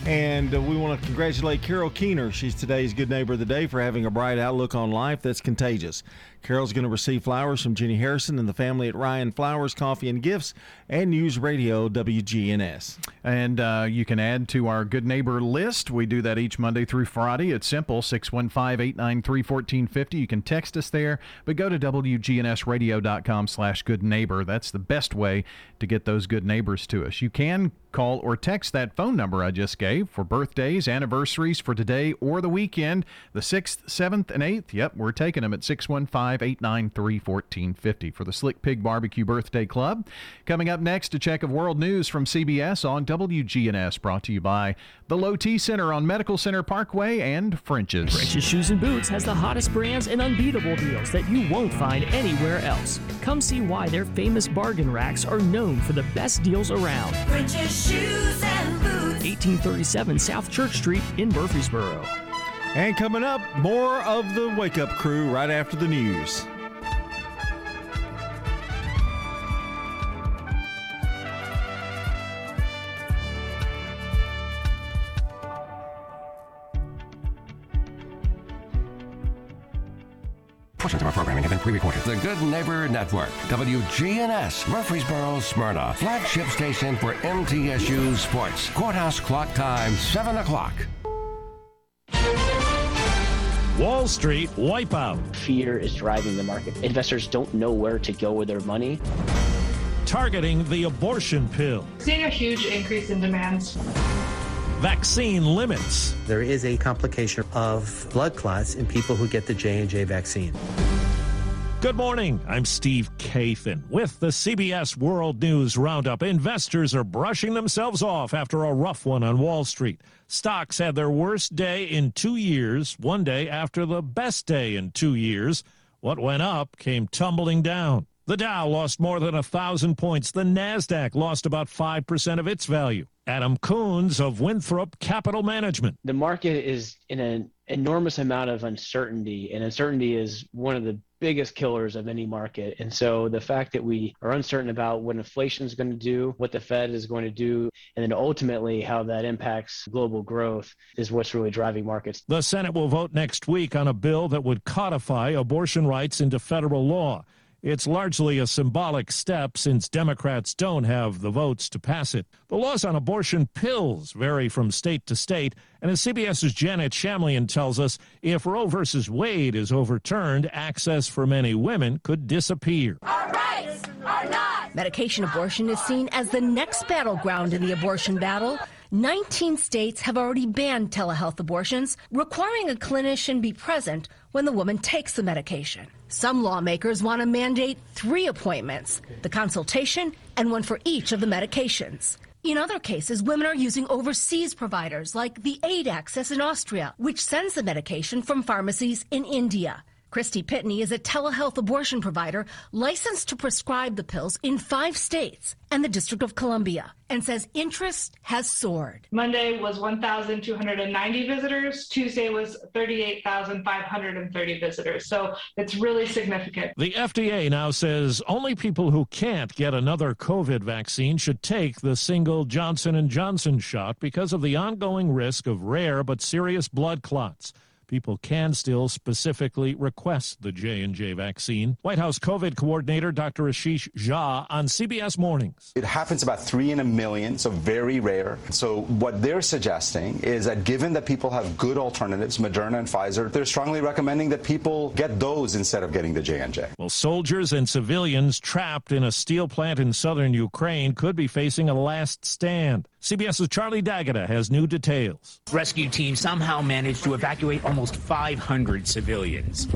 and we want to congratulate Carol Keener. She's today's Good Neighbor of the Day for having a bright outlook on life that's contagious. Carol's going to receive flowers from Jenny Harrison and the family at Ryan Flowers, Coffee and Gifts, and News Radio W G N S. And uh, you can add to our Good Neighbor list. We do that each Monday through Friday. It's simple, six one five, eight nine three, one four five zero. You can text us there, but go to w g n s radio dot com slash good neighbor. That's the best way to get those good neighbors to us. You can call or text that phone number I just gave for birthdays, anniversaries for today or the weekend, the sixth, seventh, and eighth. Yep, we're taking them at six one five, eight nine three, one four five zero for the Slick Pig Barbecue Birthday Club. Coming up next, a check of world news from C B S on W G N S, brought to you by the Low T Center on Medical Center Parkway and French's. French's Shoes and Boots has the hottest brands and unbeatable deals that you won't find anywhere else. Come see why their famous bargain racks are known for the best deals around. French's Shoes and Boots. eighteen thirty-seven South Church Street in Murfreesboro. And coming up, more of the Wake Up Crew right after the news. Portions of our programming have been pre-recorded. The Good Neighbor Network, W G N S, Murfreesboro, Smyrna, flagship station for M T S U sports. Courthouse clock time, seven o'clock. Wall Street wipeout. Fear is driving the market. Investors don't know where to go with their money. Targeting the abortion pill. Seeing a huge increase in demands. Vaccine limits. There is a complication of blood clots in people who get the J and J vaccine. Good morning. I'm Steve Kathan with the C B S World News Roundup. Investors are brushing themselves off after a rough one on Wall Street. Stocks had their worst day in two years, one day after the best day in two years. What went up came tumbling down. The Dow lost more than one thousand points. The Nasdaq lost about five percent of its value. Adam Coons of Winthrop Capital Management. The market is in an enormous amount of uncertainty, and uncertainty is one of the biggest killers of any market. And so the fact that we are uncertain about what inflation is going to do, what the Fed is going to do, and then ultimately how that impacts global growth is what's really driving markets. The Senate will vote next week on a bill that would codify abortion rights into federal law. It's largely a symbolic step since Democrats don't have the votes to pass it. The laws on abortion pills vary from state to state, and as CBS's Janet Shamlian tells us, if Roe versus Wade is overturned, access for many women could disappear. Our rights are not. Medication abortion is seen as the next battleground in the abortion battle. nineteen states have already banned telehealth abortions, requiring a clinician be present when the woman takes the medication. Some lawmakers want to mandate three appointments, the consultation and one for each of the medications. In other cases, women are using overseas providers like the Aid Access in Austria, which sends the medication from pharmacies in India. Christy Pitney is a telehealth abortion provider licensed to prescribe the pills in five states and the District of Columbia, and says interest has soared. Monday was one thousand two hundred ninety visitors. Tuesday was thirty-eight thousand five hundred thirty visitors. So it's really significant. The F D A now says only people who can't get another COVID vaccine should take the single Johnson and Johnson shot because of the ongoing risk of rare but serious blood clots. People can still specifically request the J and J vaccine. White House COVID coordinator Doctor Ashish Jha on C B S Mornings. It happens about three in a million, so very rare. So what they're suggesting is that given that people have good alternatives, Moderna and Pfizer, they're strongly recommending that people get those instead of getting the J and J. Well, soldiers and civilians trapped in a steel plant in southern Ukraine could be facing a last stand. CBS's Charlie Daggett has new details. Rescue teams somehow managed to evacuate almost five hundred civilians.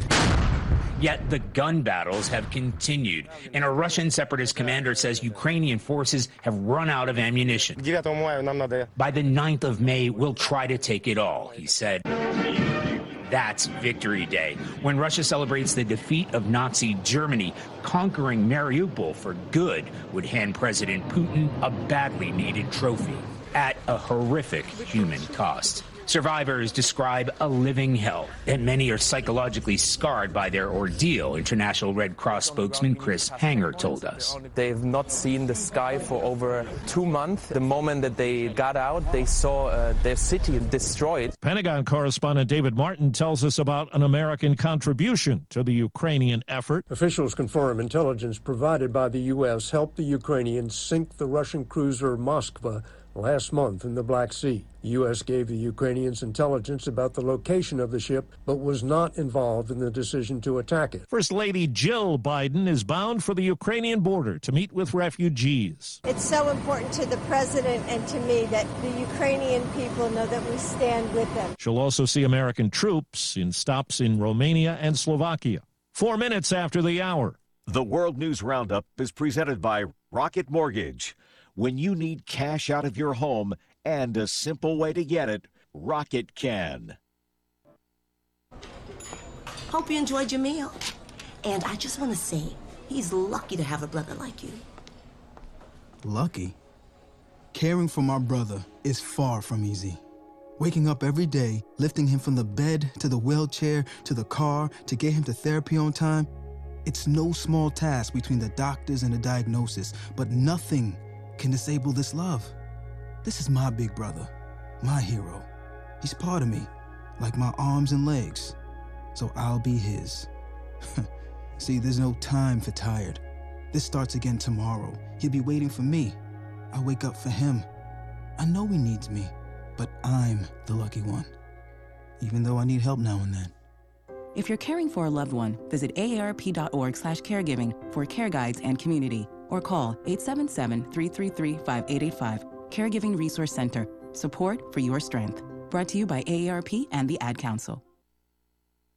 Yet the gun battles have continued, and a Russian separatist commander says Ukrainian forces have run out of ammunition. By the ninth of May, we'll try to take it all, he said. That's Victory Day, when Russia celebrates the defeat of Nazi Germany. Conquering Mariupol for good would hand President Putin a badly needed trophy at a horrific human cost. Survivors describe a living hell, and many are psychologically scarred by their ordeal, International Red Cross spokesman Chris Hanger told us. They've not seen the sky for over two months. The moment that they got out, they saw uh, their city destroyed. Pentagon correspondent David Martin tells us about an American contribution to the Ukrainian effort. Officials confirm intelligence provided by the U S helped the Ukrainians sink the Russian cruiser Moskva last month in the Black Sea. The U S gave the Ukrainians intelligence about the location of the ship, but was not involved in the decision to attack it. First Lady Jill Biden is bound for the Ukrainian border to meet with refugees. It's so important to the president and to me that the Ukrainian people know that we stand with them. She'll also see American troops in stops in Romania and Slovakia. Four minutes after the hour. The World News Roundup is presented by Rocket Mortgage. When you need cash out of your home and a simple way to get it, Rocket can. Hope you enjoyed your meal. And I just want to say, he's lucky to have a brother like you. Lucky? Caring for my brother is far from easy. Waking up every day, lifting him from the bed to the wheelchair to the car to get him to therapy on time, it's no small task between the doctors and the diagnosis, but nothing can disable this love. This is my big brother, my hero. He's part of me, like my arms and legs. So I'll be his. See, there's no time for tired. This starts again tomorrow. He'll be waiting for me. I wake up for him. I know he needs me, but I'm the lucky one. Even though I need help now and then. If you're caring for a loved one, visit aarp.org slash caregiving for care guides and community. Or call eight seven seven, three three three, five eight eight five. Caregiving Resource Center. Support for your strength. Brought to you by A A R P and the Ad Council.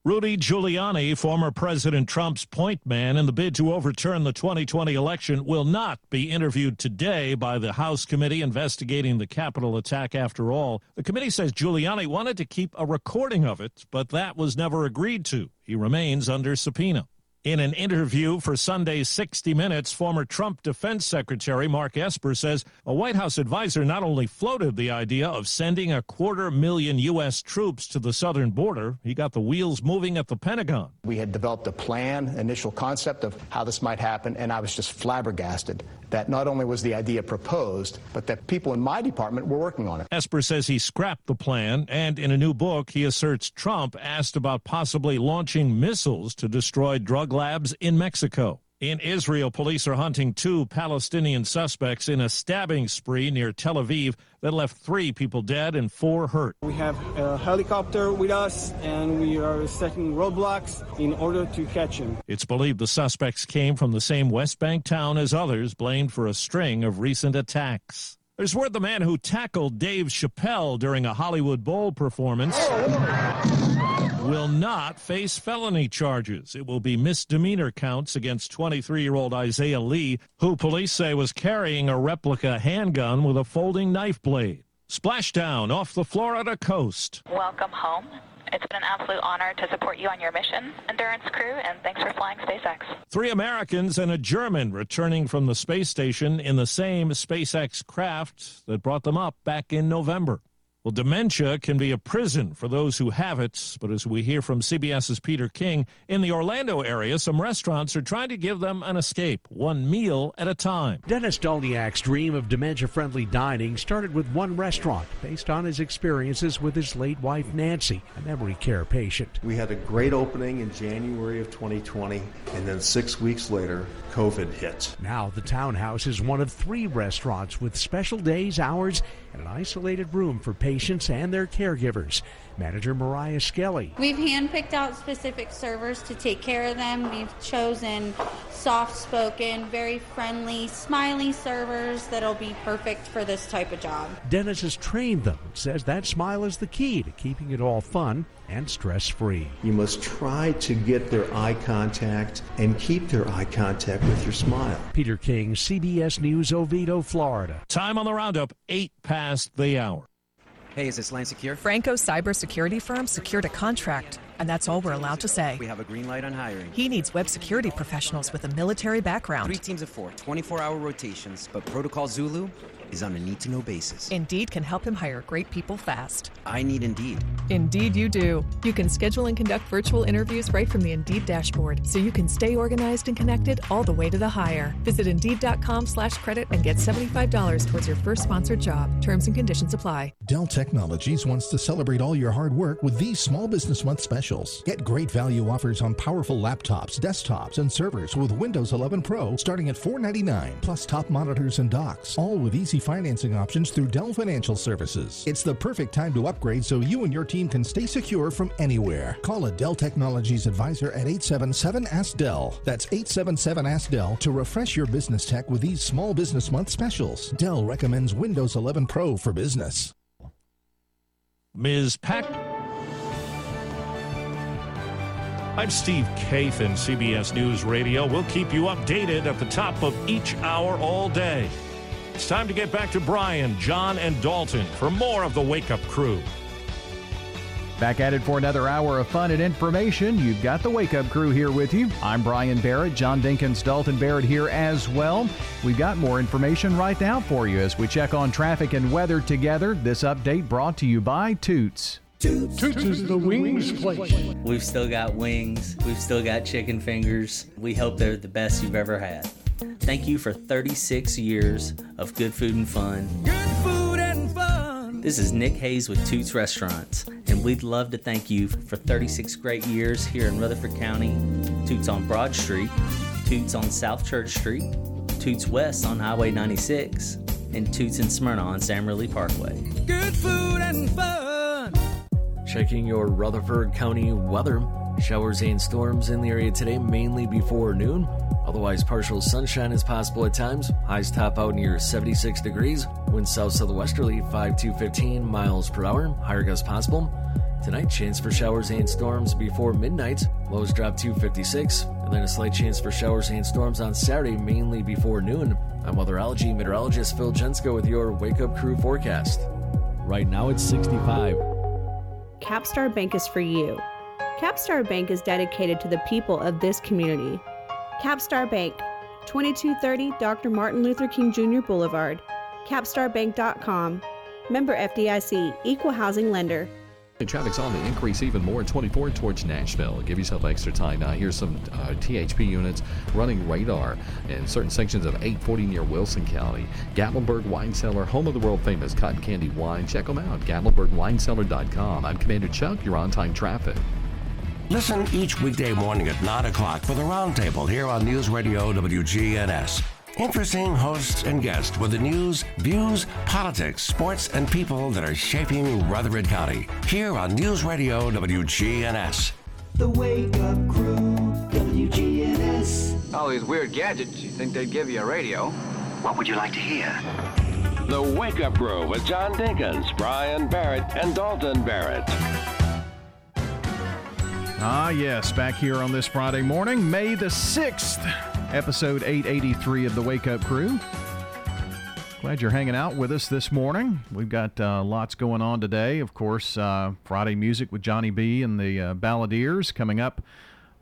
Rudy Giuliani, former President Trump's point man in the bid to overturn the twenty twenty election, will not be interviewed today by the House committee investigating the Capitol attack after all. The committee says Giuliani wanted to keep a recording of it, but that was never agreed to. He remains under subpoena. In an interview for Sunday's sixty minutes, former Trump Defense Secretary Mark Esper says a White House advisor not only floated the idea of sending a quarter million U S troops to the southern border, he got the wheels moving at the Pentagon. We had developed a plan, initial concept of how this might happen, and I was just flabbergasted that not only was the idea proposed, but that people in my department were working on it. Esper says he scrapped the plan, and in a new book, he asserts Trump asked about possibly launching missiles to destroy drug labs in Mexico. In Israel, police are hunting two Palestinian suspects in a stabbing spree near Tel Aviv that left three people dead and four hurt. We have a helicopter with us, and we are setting roadblocks in order to catch him. It's believed the suspects came from the same West Bank town as others blamed for a string of recent attacks. There's word the man who tackled Dave Chappelle during a Hollywood Bowl performance will not face felony charges. It will be misdemeanor counts against twenty-three-year-old Isaiah Lee, who police say was carrying a replica handgun with a folding knife blade. Splashdown off the Florida coast. Welcome home. It's been an absolute honor to support you on your mission, Endurance Crew, and thanks for flying SpaceX. Three Americans and a German returning from the space station in the same SpaceX craft that brought them up back in November. Well, dementia can be a prison for those who have it, but as we hear from C B S's Peter King, in the Orlando area, some restaurants are trying to give them an escape, one meal at a time. Dennis Dolniak's dream of dementia-friendly dining started with one restaurant based on his experiences with his late wife, Nancy, a memory care patient. We had a great opening in January of twenty twenty, and then six weeks later, COVID hit. Now the townhouse is one of three restaurants with special days, hours, and an isolated room for patients. Patients and their caregivers. Manager Mariah Skelly. We've handpicked out specific servers to take care of them. We've chosen soft-spoken, very friendly, smiley servers that'll be perfect for this type of job. Dennis has trained them and says that smile is the key to keeping it all fun and stress-free. You must try to get their eye contact and keep their eye contact with your smile. Peter King, C B S News, Oviedo, Florida. Time on the roundup, eight past the hour. Hey, is this line secure? Franco's cybersecurity firm secured a contract, and that's all we're allowed to say. We have a green light on hiring. He needs web security professionals with a military background. Three teams of four, twenty-four hour rotations, but Protocol Zulu is on a need-to-know basis. Indeed can help him hire great people fast. I need Indeed. Indeed you do. You can schedule and conduct virtual interviews right from the Indeed dashboard, so you can stay organized and connected all the way to the hire. Visit Indeed.com slash credit and get seventy-five dollars towards your first sponsored job. Terms and conditions apply. Dell Technologies wants to celebrate all your hard work with these Small Business Month specials. Get great value offers on powerful laptops, desktops, and servers with Windows eleven Pro starting at four hundred ninety-nine dollars, plus top monitors and docks, all with easy financing options through Dell Financial Services. It's the perfect time to upgrade so you and your team can stay secure from anywhere. Call a Dell Technologies advisor at eight seven seven ask Dell. That's eight seven seven ask Dell to refresh your business tech with these Small Business Month specials. Dell recommends Windows eleven Pro for business. Miz Pack. I'm Steve Kathan, C B S News Radio. We'll keep you updated at the top of each hour all day. It's time to get back to Brian, John, and Dalton for more of the Wake Up Crew. Back at it for another hour of fun and information. You've got the Wake Up Crew here with you. I'm Brian Barrett, John Dinkins, Dalton Barrett here as well. We've got more information right now for you as we check on traffic and weather together. This update brought to you by Toots. Toots, Toots is the wings place. We've still got wings. We've still got chicken fingers. We hope they're the best you've ever had. Thank you for thirty-six years of good food and fun. Good food and fun. This is Nick Hayes with Toots Restaurants, and we'd love to thank you for thirty-six great years here in Rutherford County. Toots on Broad Street, Toots on South Church Street, Toots West on Highway ninety-six, and Toots in Smyrna on Sam Ridley Parkway. Good food and fun. Checking your Rutherford County weather. Showers and storms in the area today, mainly before noon. Otherwise, partial sunshine is possible at times. Highs top out near seventy-six degrees. Winds south-southwesterly five to fifteen miles per hour. Higher gusts possible. Tonight, chance for showers and storms before midnight. Lows drop to fifty-six. And then a slight chance for showers and storms on Saturday, mainly before noon. I'm weatherology meteorologist Phil Jensko with your Wake Up Crew forecast. Right now, it's sixty-five. Capstar Bank is for you. Capstar Bank is dedicated to the people of this community. Capstar Bank, twenty-two thirty Doctor Martin Luther King Junior Boulevard, capstar bank dot com. Member F D I C, Equal Housing Lender. And traffic's on the increase even more at twenty-four towards Nashville. Give yourself extra time. Now here's some uh, T H P units running radar in certain sections of eight forty near Wilson County. Gatlinburg Wine Cellar, home of the world-famous cotton candy wine. Check them out, gatlinburg wine cellar dot com. I'm Commander Chuck, your on-time traffic. Listen each weekday morning at nine o'clock for the Roundtable here on News Radio W G N S. Interesting hosts and guests with the news, views, politics, sports, and people that are shaping Rutherford County. Here on News Radio W G N S. The Wake Up Crew, W G N S. All these weird gadgets, you'd think they'd give you a radio. What would you like to hear? The Wake Up Crew with John Dinkins, Brian Barrett, and Dalton Barrett. Ah, yes, back here on this Friday morning, May the sixth. Episode eight eighty-three of the Wake Up Crew. Glad you're hanging out with us this morning. We've got uh, lots going on today. Of course, uh, Friday music with Johnny B and the uh, Balladeers coming up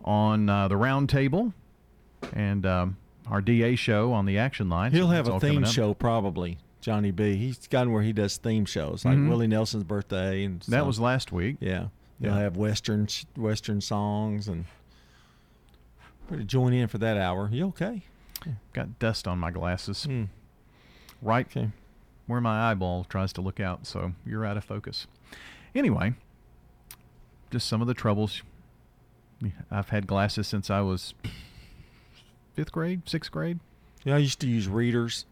on uh, the Round Table. And um, our D A show on the Action Line. He'll so have a theme show probably, Johnny B. He's gotten where he does theme shows, like mm-hmm. Willie Nelson's birthday. And that some. was last week. Yeah. He'll yeah. have Western, Western songs and... Ready to join in for that hour. You okay? Yeah. Got dust on my glasses. Mm. Right okay. where my eyeball tries to look out, so you're out of focus. Anyway, just some of the troubles. I've had glasses since I was fifth grade, sixth grade. Yeah, I used to use readers,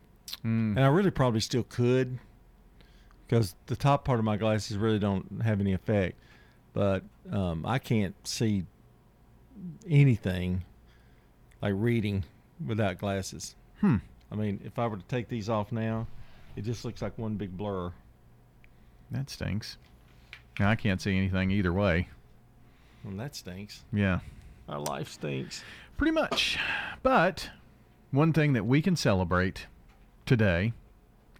mm. and I really probably still could because the top part of my glasses really don't have any effect. But um, I can't see anything. Like reading without glasses. Hmm. I mean, if I were to take these off now, it just looks like one big blur. That stinks. Now, I can't see anything either way. Well, that stinks. Yeah. Our life stinks. Pretty much. But one thing that we can celebrate today,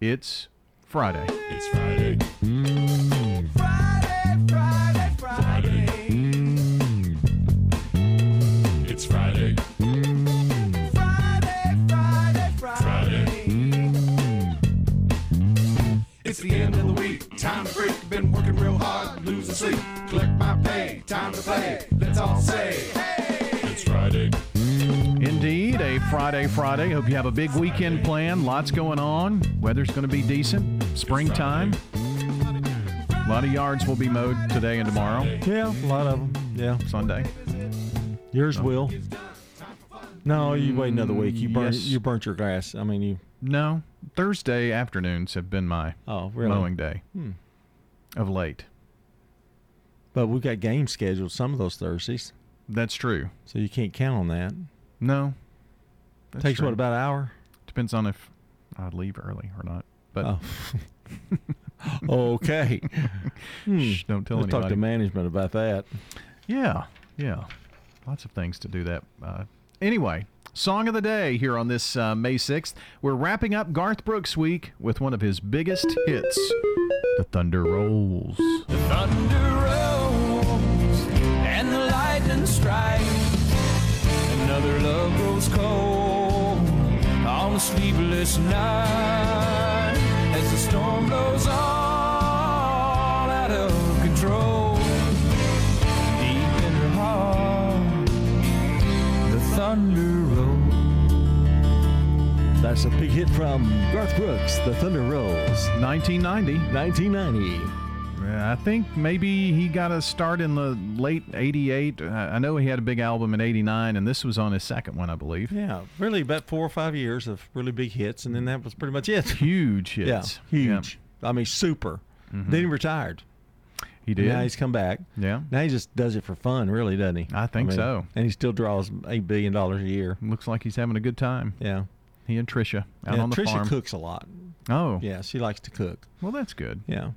it's Friday. It's Friday. Mm. Friday, Friday, Friday. Friday. Mm. It's Friday. It's the end of the week, time to freak, been working real hard, losing sleep, collect my pay, time to play, let's all say, hey, it's Friday. Indeed, a Friday, Friday. Hope you have a big weekend planned, lots going on, weather's going to be decent, springtime, a lot of yards will be mowed today and tomorrow. Yeah, a lot of them, yeah. Sunday. Yours so. will. No, you wait another week, you burnt, yes. you burnt your grass, I mean, you... No, Thursday afternoons have been my oh, really? mowing day hmm. of late. But we've got games scheduled some of those Thursdays. That's true. So you can't count on that. No. That's Takes, true. what, about an hour? Depends on if I leave early or not. But oh. Okay. hmm. Shh, don't tell Let's anybody. Let's talk to management about that. Yeah, yeah. Lots of things to do that. Uh, anyway. Song of the day here on this uh, May sixth. We're wrapping up Garth Brooks week with one of his biggest hits, The Thunder Rolls. The thunder rolls and the lightning strikes. Another love grows cold on a sleepless night. As the storm blows all out of control. Deep in her heart, the thunder. That's a big hit from Garth Brooks, The Thunder Rolls. nineteen ninety nineteen ninety Uh, I think maybe he got a start in the late eighty-eight. I know he had a big album in eighty-nine, and this was on his second one, I believe. Yeah, really about four or five years of really big hits, and then that was pretty much it. Huge hits. Yeah, huge. Yeah. I mean, super. Mm-hmm. Then he retired. He did. Now he's come back. Yeah. Now he just does it for fun, really, doesn't he? I think I mean, so. And he still draws eight billion dollars a year. Looks like he's having a good time. Yeah. He and Tricia out yeah, on the Tricia farm. Tricia cooks a lot. Oh. Yeah, she likes to cook. Well, that's good. Yeah.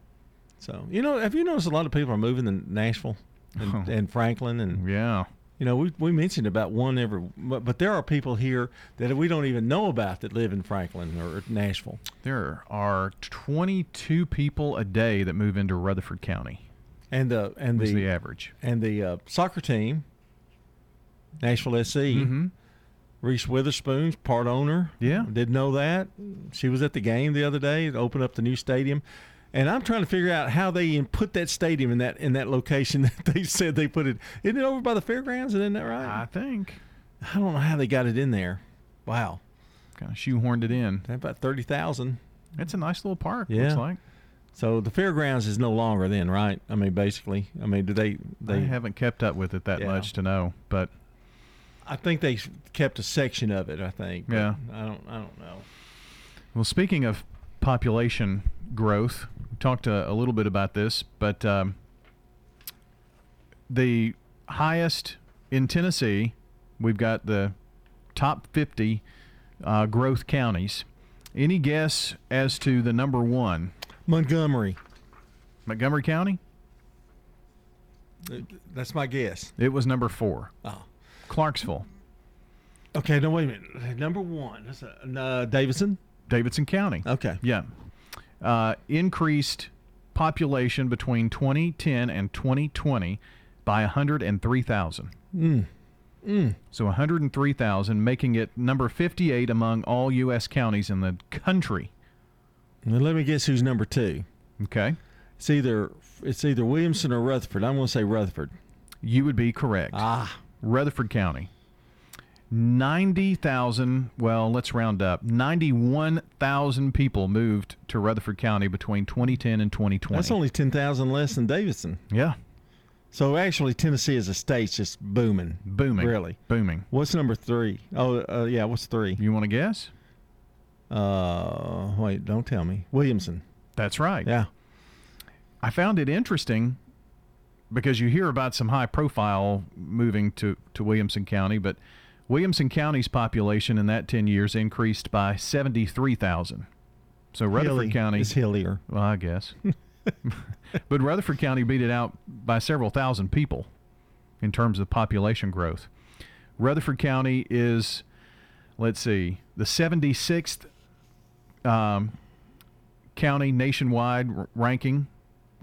So, you know, have you noticed a lot of people are moving to Nashville and, oh. and Franklin? And yeah. You know, we we mentioned about one every, but, but there are people here that we don't even know about that live in Franklin or Nashville. There are twenty-two people a day that move into Rutherford County. And the and was the, the average and the uh, soccer team, Nashville S C, mm-hmm. Reese Witherspoon's part owner. Yeah, didn't know that. She was at the game the other day. It opened up the new stadium, and I'm trying to figure out how they put that stadium in that in that location that they said they put it. Isn't it over by the fairgrounds? Isn't that right? I think. I don't know how they got it in there. Wow, kind of shoehorned it in. They're about thirty thousand. It's a nice little park. Yeah. Looks like. So the fairgrounds is no longer then, right? I mean, basically, I mean, do they, they? They haven't kept up with it that yeah. much to know, but I think they kept a section of it. I think. Yeah. I don't. I don't know. Well, speaking of population growth, we talked a, a little bit about this, but um, the highest in Tennessee, we've got the top fifty uh, growth counties. Any guess as to the number one? Montgomery. Montgomery County? That's my guess. It was number four. Oh. Clarksville. Okay, no, wait a minute. Number one. That's a, uh, Davidson? Davidson County. Okay. Yeah. Uh, increased population between twenty ten and twenty twenty by one hundred three thousand. Mm. Mm. So one hundred three thousand, making it number fifty-eight among all U S counties in the country. Now let me guess who's number two. Okay. It's either it's either Williamson or Rutherford. I'm going to say Rutherford. You would be correct. Ah. Rutherford County. ninety thousand, well, let's round up. ninety-one thousand people moved to Rutherford County between twenty ten and twenty twenty. That's only ten thousand less than Davidson. Yeah. So actually Tennessee as a state's just booming. Booming. Really. Booming. What's number three? Oh, uh, yeah, what's three? You want to guess? Uh, wait, don't tell me. Williamson. That's right. Yeah. I found it interesting because you hear about some high profile moving to, to Williamson County, but Williamson County's population in that ten years increased by seventy-three thousand. So Rutherford Hilly. County is hillier. Well, I guess. But Rutherford County beat it out by several thousand people in terms of population growth. Rutherford County is, let's see, the seventy-sixth um, county nationwide r- ranking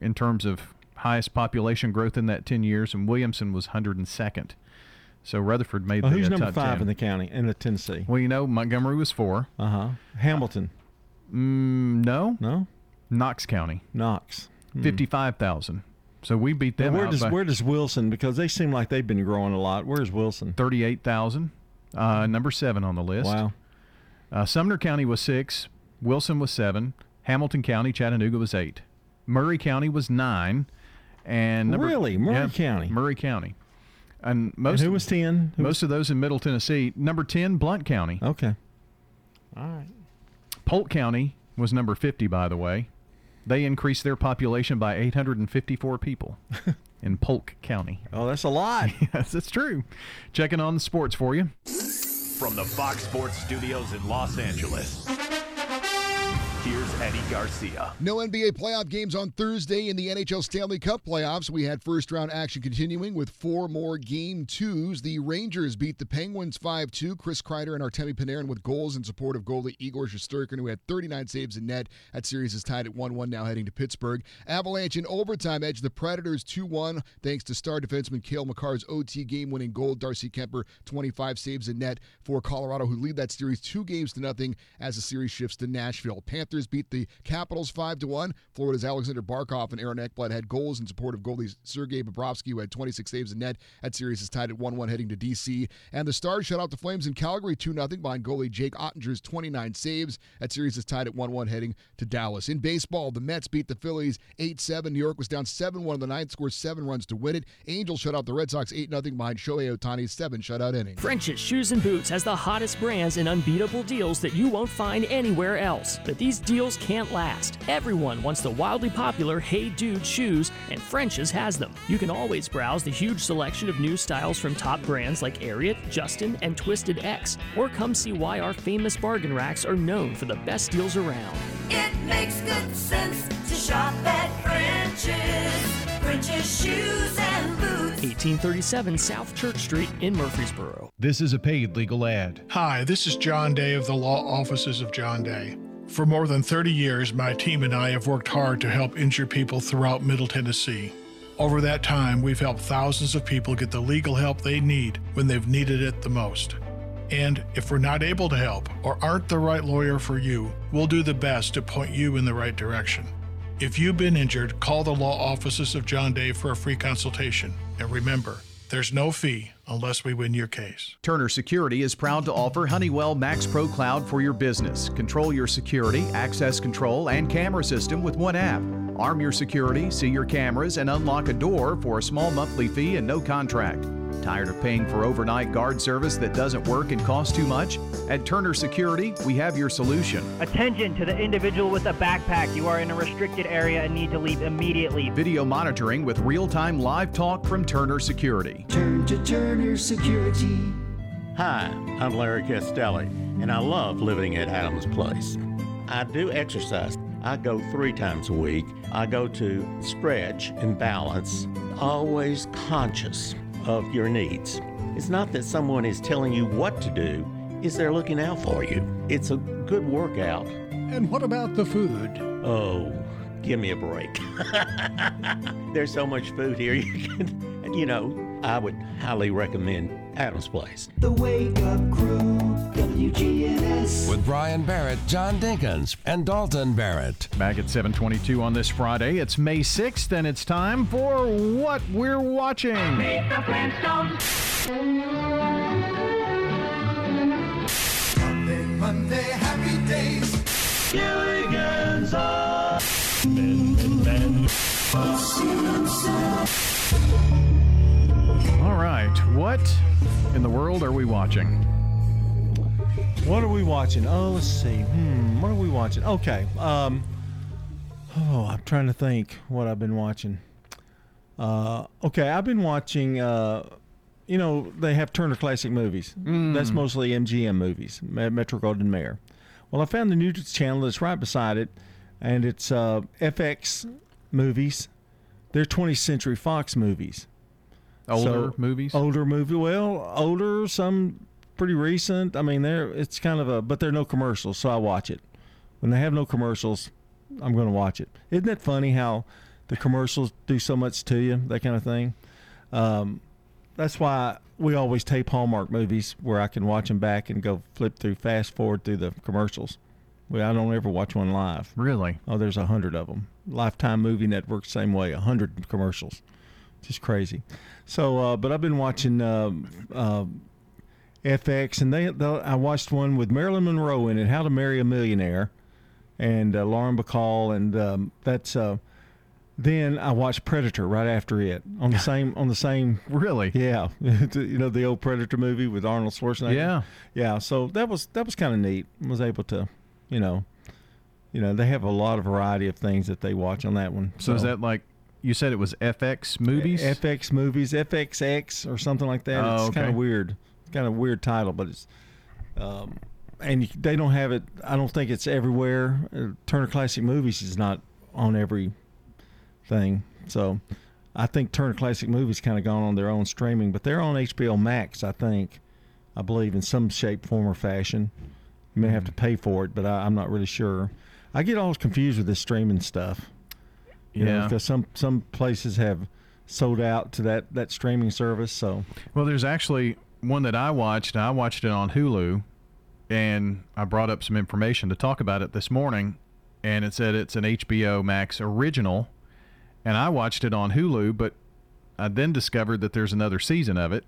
in terms of highest population growth in that ten years, and Williamson was one hundred second. So Rutherford made well, the who's uh, top ten. Who's number five in the county, in the Tennessee? Well, you know, Montgomery was four. Uh-huh. Hamilton. Uh, mm, no. No? Knox County. Knox. Hmm. fifty-five thousand. So we beat them now where out. Does, by, where does Wilson, because they seem like they've been growing a lot. Where's Wilson? thirty-eight thousand. Uh, number seven on the list. Wow. Uh, Sumner County was six. Wilson was seven. Hamilton County, Chattanooga was eight. Murray County was nine. And number, really? Murray yeah, County? Murray County. And, most and who was ten? Who most was... of those in Middle Tennessee. Number ten, Blount County. Okay. All right. Polk County was number fifty, by the way. They increased their population by eight hundred fifty-four people in Polk County. Oh, that's a lot. Yes, that's true. Checking on the sports for you. From the Fox Sports Studios in Los Angeles, here's Eddie Garcia. No N B A playoff games on Thursday in the N H L Stanley Cup playoffs. We had first-round action continuing with four more Game twos. The Rangers beat the Penguins five two. Chris Kreider and Artemi Panarin with goals in support of goalie Igor Shesterkin, who had thirty-nine saves in net. That series is tied at one one, now heading to Pittsburgh. Avalanche in overtime edged the Predators two one, thanks to star defenseman Cale Makars' O T game-winning goal. Darcy Kemper, twenty-five saves in net for Colorado, who lead that series two games to nothing as the series shifts to Nashville. Panthers beat the Capitals five to one. Florida's Alexander Barkov and Aaron Ekblad had goals in support of goalies Sergei Bobrovsky, who had twenty-six saves in net. That series is tied at one one, heading to D C. And the Stars shut out the Flames in Calgary two nothing behind goalie Jake Ottinger's twenty-nine saves. That series is tied at one one, heading to Dallas. In baseball, the Mets beat the Phillies eight seven. New York was down seven one in the ninth, scored seven runs to win it. Angels shut out the Red Sox eight nothing behind Shohei Ohtani's seven shutout inning. French's Shoes and Boots has the hottest brands and unbeatable deals that you won't find anywhere else. But these deals can't last. Everyone wants the wildly popular Hey Dude shoes, and French's has them. You can always browse the huge selection of new styles from top brands like Ariat, Justin, and Twisted X, or come see why our famous bargain racks are known for the best deals around. It makes good sense to shop at French's. French's Shoes and Boots. eighteen thirty-seven South Church Street in Murfreesboro. This is a paid legal ad. Hi, this is John Day of the Law Offices of John Day. For more than thirty years, my team and I have worked hard to help injured people throughout Middle Tennessee. Over that time, we've helped thousands of people get the legal help they need when they've needed it the most. And if we're not able to help or aren't the right lawyer for you, we'll do the best to point you in the right direction. If you've been injured, call the law offices of John Day for a free consultation. And remember, there's no fee unless we win your case. Turner Security is proud to offer Honeywell Max Pro Cloud for your business. Control your security, access control, and camera system with one app. Arm your security, see your cameras, and unlock a door for a small monthly fee and no contract. Tired of paying for overnight guard service that doesn't work and costs too much? At Turner Security, we have your solution. Attention to the individual with a backpack. You are in a restricted area and need to leave immediately. Video monitoring with real-time live talk from Turner Security. Turn to Turner Security. Hi, I'm Larry Castelli, and I love living at Adams Place. I do exercise. I go three times a week. I go to stretch and balance, always conscious of your needs. It's not that someone is telling you what to do, it's they're looking out for you. It's a good workout. And what about the food? Oh, give me a break. There's so much food here. You can, you know, I would highly recommend Adams Place. The Wake Up Crew, W G N S. With Brian Barrett, John Dinkins, and Dalton Barrett. Back at seven twenty-two on this Friday. It's May sixth, and it's time for What We're Watching. Meet the Flintstones. Monday, Monday, happy days. Gilligan's on. Men, men. All right, what in the world are we watching? What are we watching? Oh, let's see. Hmm, what are we watching? Okay. Um, oh, I'm trying to think what I've been watching. Uh, okay, I've been watching, uh, you know, they have Turner Classic Movies. Mm. That's mostly M G M movies, Metro-Goldwyn-Mayer. Well, I found the new channel that's right beside it, and it's uh, F X Movies. They're twentieth Century Fox movies. Older so, movies? Older movies. Well, older, some... pretty recent. I mean, they're it's kind of a, but there are no commercials, so I watch it. When they have no commercials, I'm going to watch it. Isn't it funny how the commercials do so much to you, that kind of thing? Um, that's why we always tape Hallmark movies where I can watch them back and go flip through, fast forward through the commercials. We, I don't ever watch one live. Really? Oh, there's a hundred of them. Lifetime Movie Network, same way, a hundred commercials. Just crazy. So, uh, but I've been watching... Uh, uh, F X, and they, they I watched one with Marilyn Monroe in it, How to Marry a Millionaire, and uh, Lauren Bacall, and um, that's uh, then I watched Predator right after it on the same on the same really yeah you know, the old Predator movie with Arnold Schwarzenegger. yeah yeah so that was that was kind of neat. I was able to, you know you know they have a lot of variety of things that they watch on that one. So, so. Is that like, you said it was F X Movies? F X Movies, F X X or something like that. Oh, it's okay. kind of weird Kind of weird title, but it's um, and you, they don't have it. I don't think it's everywhere. Uh, Turner Classic Movies is not on every thing, so I think Turner Classic Movies kind of gone on their own streaming, but they're on H B O Max, I think, I believe, in some shape, form, or fashion. You may have to pay for it, but I, I'm not really sure. I get all confused with this streaming stuff, you yeah, know, because some some places have sold out to that that streaming service. So well, there's actually one that I watched, and I watched it on Hulu, and I brought up some information to talk about it this morning, and it said it's an H B O Max original, and I watched it on Hulu, but I then discovered that there's another season of it,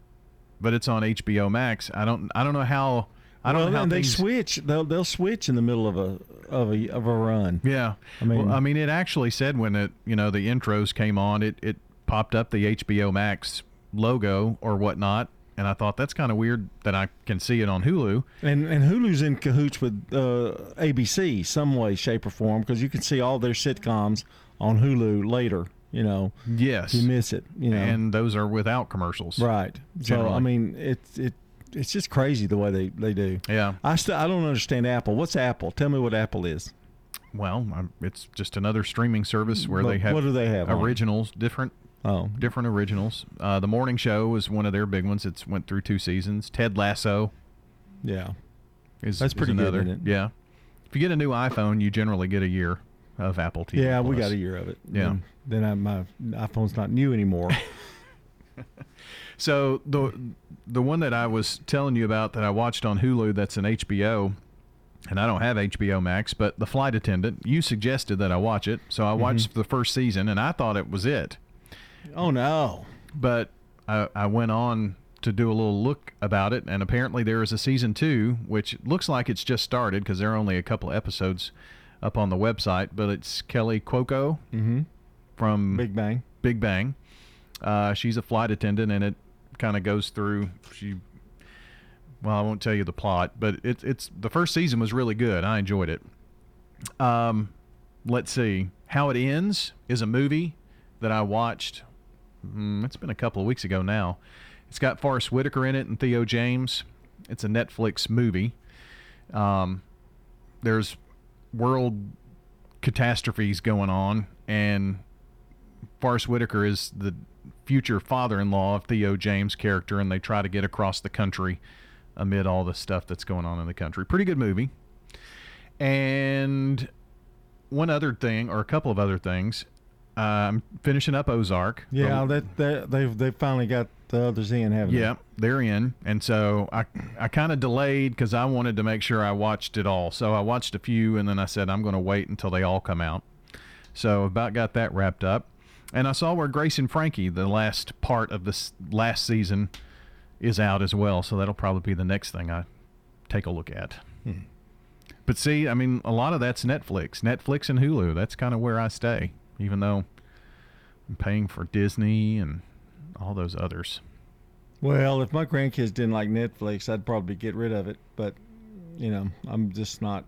but it's on H B O Max. I don't, I don't know how, I don't well, know how they things... switch. They'll, they'll switch in the middle of a of a of a run. Yeah, I mean, well, I mean, it actually said when it, you know, the intros came on, it it popped up the H B O Max logo or whatnot. And I thought, that's kind of weird that I can see it on Hulu. And and Hulu's in cahoots with uh, A B C some way, shape, or form, because you can see all their sitcoms on Hulu later, you know. Yes. You miss it, you know. And those are without commercials. Right. Generally. So, I mean, it, it it's just crazy the way they, they do. Yeah. I, st- I don't understand Apple. What's Apple? Tell me what Apple is. Well, I'm, it's just another streaming service where but they have, what do they have originals, on? different Oh, different originals. Uh, the Morning Show was one of their big ones. It's went through two seasons. Ted Lasso. Yeah. Is, That's pretty is another. good, isn't it? Yeah. If you get a new iPhone, you generally get a year of Apple T V. Yeah, Plus. We got a year of it. Yeah. And then I, my iPhone's not new anymore. So the the one that I was telling you about that I watched on Hulu, that's an H B O, and I don't have H B O Max, but The Flight Attendant, you suggested that I watch it. So I watched mm-hmm. the first season, and I thought it was it. Oh, no. But I, I went on to do a little look about it, and apparently there is a season two, which looks like it's just started because there are only a couple episodes up on the website, but it's Kelly Cuoco mm-hmm. from Big Bang. Big Bang. Uh, she's a flight attendant, and it kind of goes through. She, well, I won't tell you the plot, but it's it's the first season was really good. I enjoyed it. Um, let's see, How It Ends is a movie that I watched. Mm, it's been a couple of weeks ago now. It's got Forrest Whitaker in it and Theo James. It's a Netflix movie. Um, there's world catastrophes going on, and Forrest Whitaker is the future father-in-law of Theo James' character, and they try to get across the country amid all the stuff that's going on in the country. Pretty good movie. And one other thing, or a couple of other things, uh, I'm finishing up Ozark. Yeah, the, that, that they've they finally got the others in, haven't yeah, they? Yeah, they're in. And so I, I kind of delayed because I wanted to make sure I watched it all. So I watched a few, and then I said I'm going to wait until they all come out. So about got that wrapped up. And I saw where Grace and Frankie, the last part of this last season, is out as well. So that'll probably be the next thing I take a look at. Hmm. But see, I mean, a lot of that's Netflix. Netflix and Hulu. That's kind of where I stay, even though I'm paying for Disney and all those others. Well, if my grandkids didn't like Netflix, I'd probably get rid of it. But, you know, I'm just not.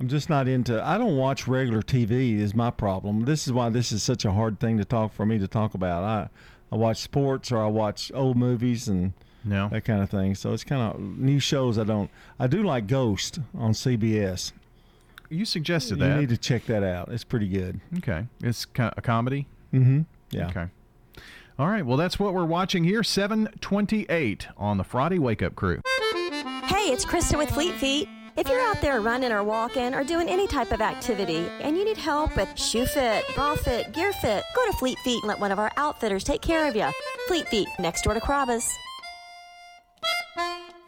I'm just not into, I don't watch regular T V is my problem. This is why this is such a hard thing to talk for me to talk about. I, I watch sports or I watch old movies and no. that kind of thing. So it's kind of new shows I don't, I do like Ghost on C B S. You suggested that. You need to check that out. It's pretty good. Okay. It's a comedy? Mm-hmm. Yeah. Okay. All right. Well, that's what we're watching here. seven twenty-eight on the Friday Wake Up Crew. Hey, it's Krista with Fleet Feet. If you're out there running or walking or doing any type of activity and you need help with shoe fit, bra fit, gear fit, go to Fleet Feet and let one of our outfitters take care of you. Fleet Feet, next door to Carrabba's.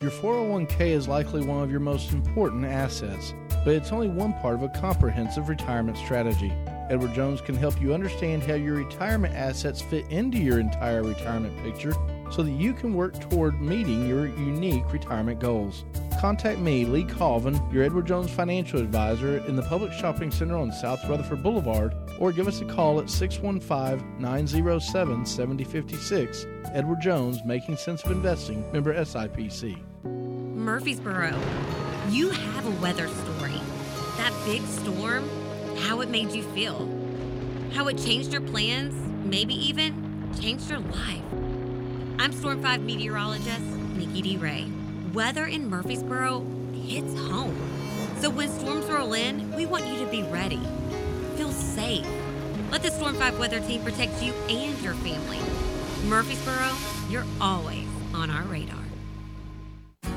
Your four oh one k is likely one of your most important assets, but it's only one part of a comprehensive retirement strategy. Edward Jones can help you understand how your retirement assets fit into your entire retirement picture so that you can work toward meeting your unique retirement goals. Contact me, Lee Colvin, your Edward Jones financial advisor in the Public Shopping Center on South Rutherford Boulevard, or give us a call at six one five, nine oh seven, seven oh five six. Edward Jones, Making Sense of Investing, member S I P C. Murfreesboro, you have a weather story. That big storm, how it made you feel, how it changed your plans, maybe even changed your life. I'm Storm five meteorologist Nikki D. Ray. Weather in Murfreesboro hits home. So when storms roll in, we want you to be ready. Feel safe. Let the Storm five weather team protect you and your family. Murfreesboro, you're always on our radar.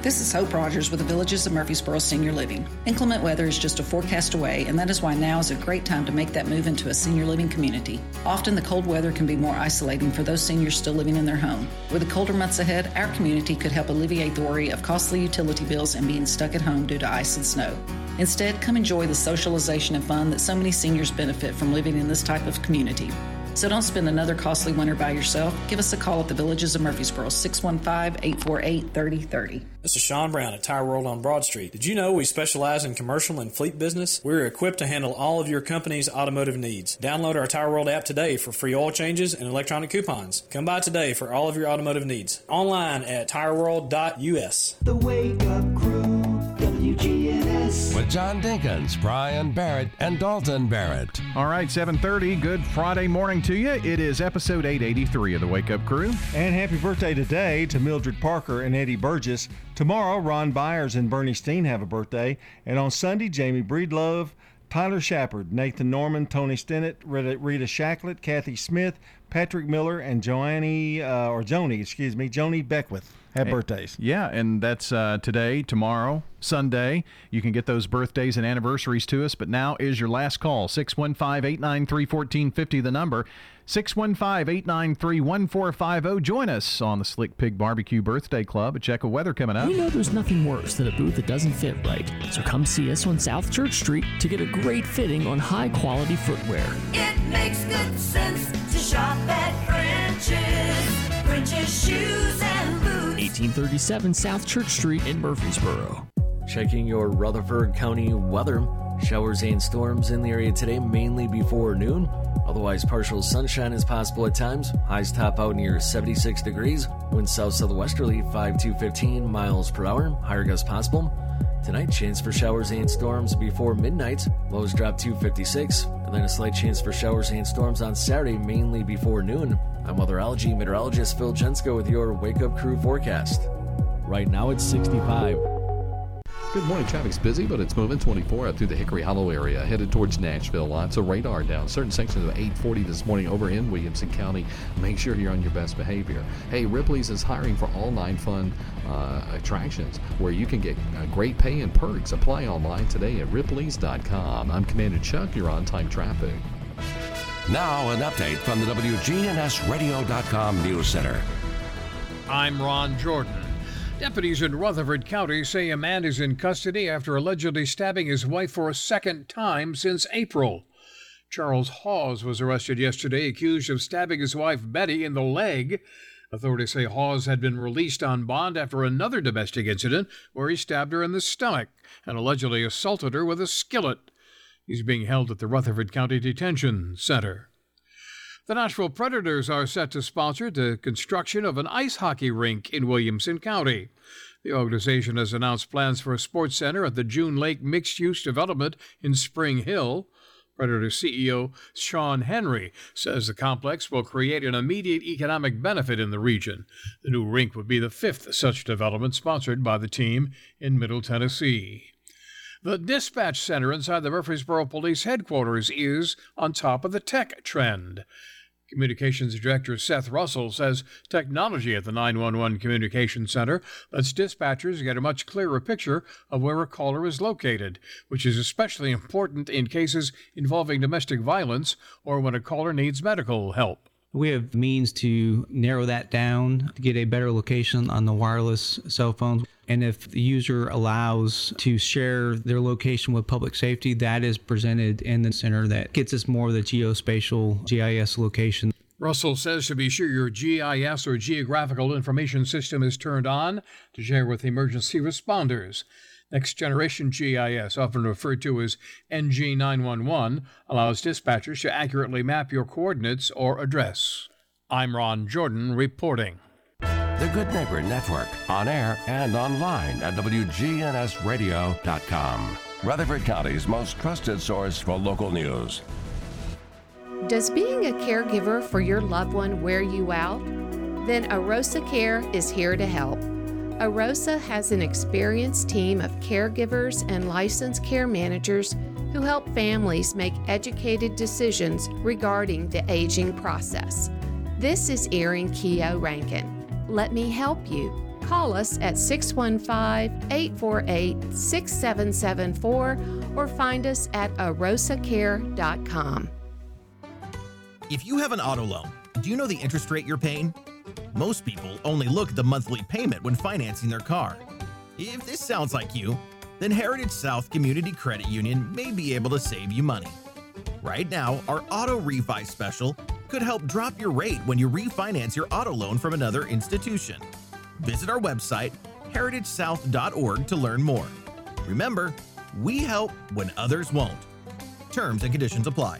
This is Hope Rogers with the Villages of Murfreesboro Senior Living. Inclement weather is just a forecast away, and that is why now is a great time to make that move into a senior living community. Often the cold weather can be more isolating for those seniors still living in their home. With the colder months ahead, our community could help alleviate the worry of costly utility bills and being stuck at home due to ice and snow. Instead, come enjoy the socialization and fun that so many seniors benefit from living in this type of community. So don't spend another costly winter by yourself. Give us a call at the Villages of Murfreesboro, six one five, eight four eight, three oh three oh. This is Sean Brown at Tire World on Broad Street. Did you know we specialize in commercial and fleet business? We're equipped to handle all of your company's automotive needs. Download our Tire World app today for free oil changes and electronic coupons. Come by today for all of your automotive needs. Online at tire world dot u s. The Wake Up Crew, W G N S. With John Dinkins, Brian Barrett, and Dalton Barrett. All right, seven thirty, good Friday morning to you. It is episode eight eighty-three of the Wake Up Crew. And happy birthday today to Mildred Parker and Eddie Burgess. Tomorrow, Ron Byers and Bernie Steen have a birthday. And on Sunday, Jamie Breedlove, Tyler Shepard, Nathan Norman, Tony Stennett, Rita Shacklett, Kathy Smith, Patrick Miller and Joanie, uh, or Joni, excuse me, Joni Beckwith. Have birthdays. Yeah, and that's uh, today, tomorrow, Sunday. You can get those birthdays and anniversaries to us, but now is your last call. six one five, eight nine three, one four five zero, the number. six one five, eight nine three, one four five zero. Join us on the Slick Pig Barbecue Birthday Club. A check of weather coming up. You know there's nothing worse than a boot that doesn't fit right. So come see us on South Church Street to get a great fitting on high-quality footwear. It makes good sense to shop at French's. French's Shoes and Boots. eighteen thirty-seven South Church Street in Murfreesboro. Checking your Rutherford County weather. Showers and storms in the area today, mainly before noon. Otherwise, partial sunshine is possible at times. Highs top out near seventy-six degrees. Winds south southwesterly five to fifteen miles per hour. Higher gusts possible. Tonight, chance for showers and storms before midnight. Lows drop to fifty-six. And then a slight chance for showers and storms on Saturday, mainly before noon. I'm weatherology meteorologist Phil Jensko with your Wake Up Crew forecast. Right now, it's sixty-five. Good morning. Traffic's busy, but it's moving twenty-four out through the Hickory Hollow area, headed towards Nashville. Lots of radar down. Certain sections of eight forty this morning over in Williamson County. Make sure you're on your best behavior. Hey, Ripley's is hiring for all nine fun uh, attractions where you can get uh, great pay and perks. Apply online today at ripleys dot com. I'm Commander Chuck. You're on time traffic. Now an update from the W G N S radio dot com News Center. I'm Ron Jordan. Deputies in Rutherford County say a man is in custody after allegedly stabbing his wife for a second time since April. Charles Hawes was arrested yesterday, accused of stabbing his wife Betty in the leg. Authorities say Hawes had been released on bond after another domestic incident where he stabbed her in the stomach and allegedly assaulted her with a skillet. He's being held at the Rutherford County Detention Center. The Nashville Predators are set to sponsor the construction of an ice hockey rink in Williamson County. The organization has announced plans for a sports center at the June Lake mixed-use development in Spring Hill. Predator C E O Sean Henry says the complex will create an immediate economic benefit in the region. The new rink would be the fifth such development sponsored by the team in Middle Tennessee. The dispatch center inside the Murfreesboro Police Headquarters is on top of the tech trend. Communications Director Seth Russell says technology at the nine one one Communications Center lets dispatchers get a much clearer picture of where a caller is located, which is especially important in cases involving domestic violence or when a caller needs medical help. We have means to narrow that down to get a better location on the wireless cell phones. And if the user allows to share their location with public safety, that is presented in the center that gets us more of the geospatial G I S location. Russell says to be sure your G I S or geographical information system is turned on to share with emergency responders. Next Generation G I S, often referred to as N G nine one one, allows dispatchers to accurately map your coordinates or address. I'm Ron Jordan reporting. The Good Neighbor Network, on air and online at W G N S radio dot com. Rutherford County's most trusted source for local news. Does being a caregiver for your loved one wear you out? Then Arosa Care is here to help. Arosa has an experienced team of caregivers and licensed care managers who help families make educated decisions regarding the aging process. This is Erin Keough Rankin. Let me help you. Call us at six one five, eight four eight, six seven seven four or find us at arosa care dot com. If you have an auto loan, do you know the interest rate you're paying? Most people only look at the monthly payment when financing their car. If this sounds like you, then Heritage South Community Credit Union may be able to save you money. Right now, our auto refi special could help drop your rate when you refinance your auto loan from another institution. Visit our website, heritage south dot org, to learn more. Remember, we help when others won't. Terms and conditions apply.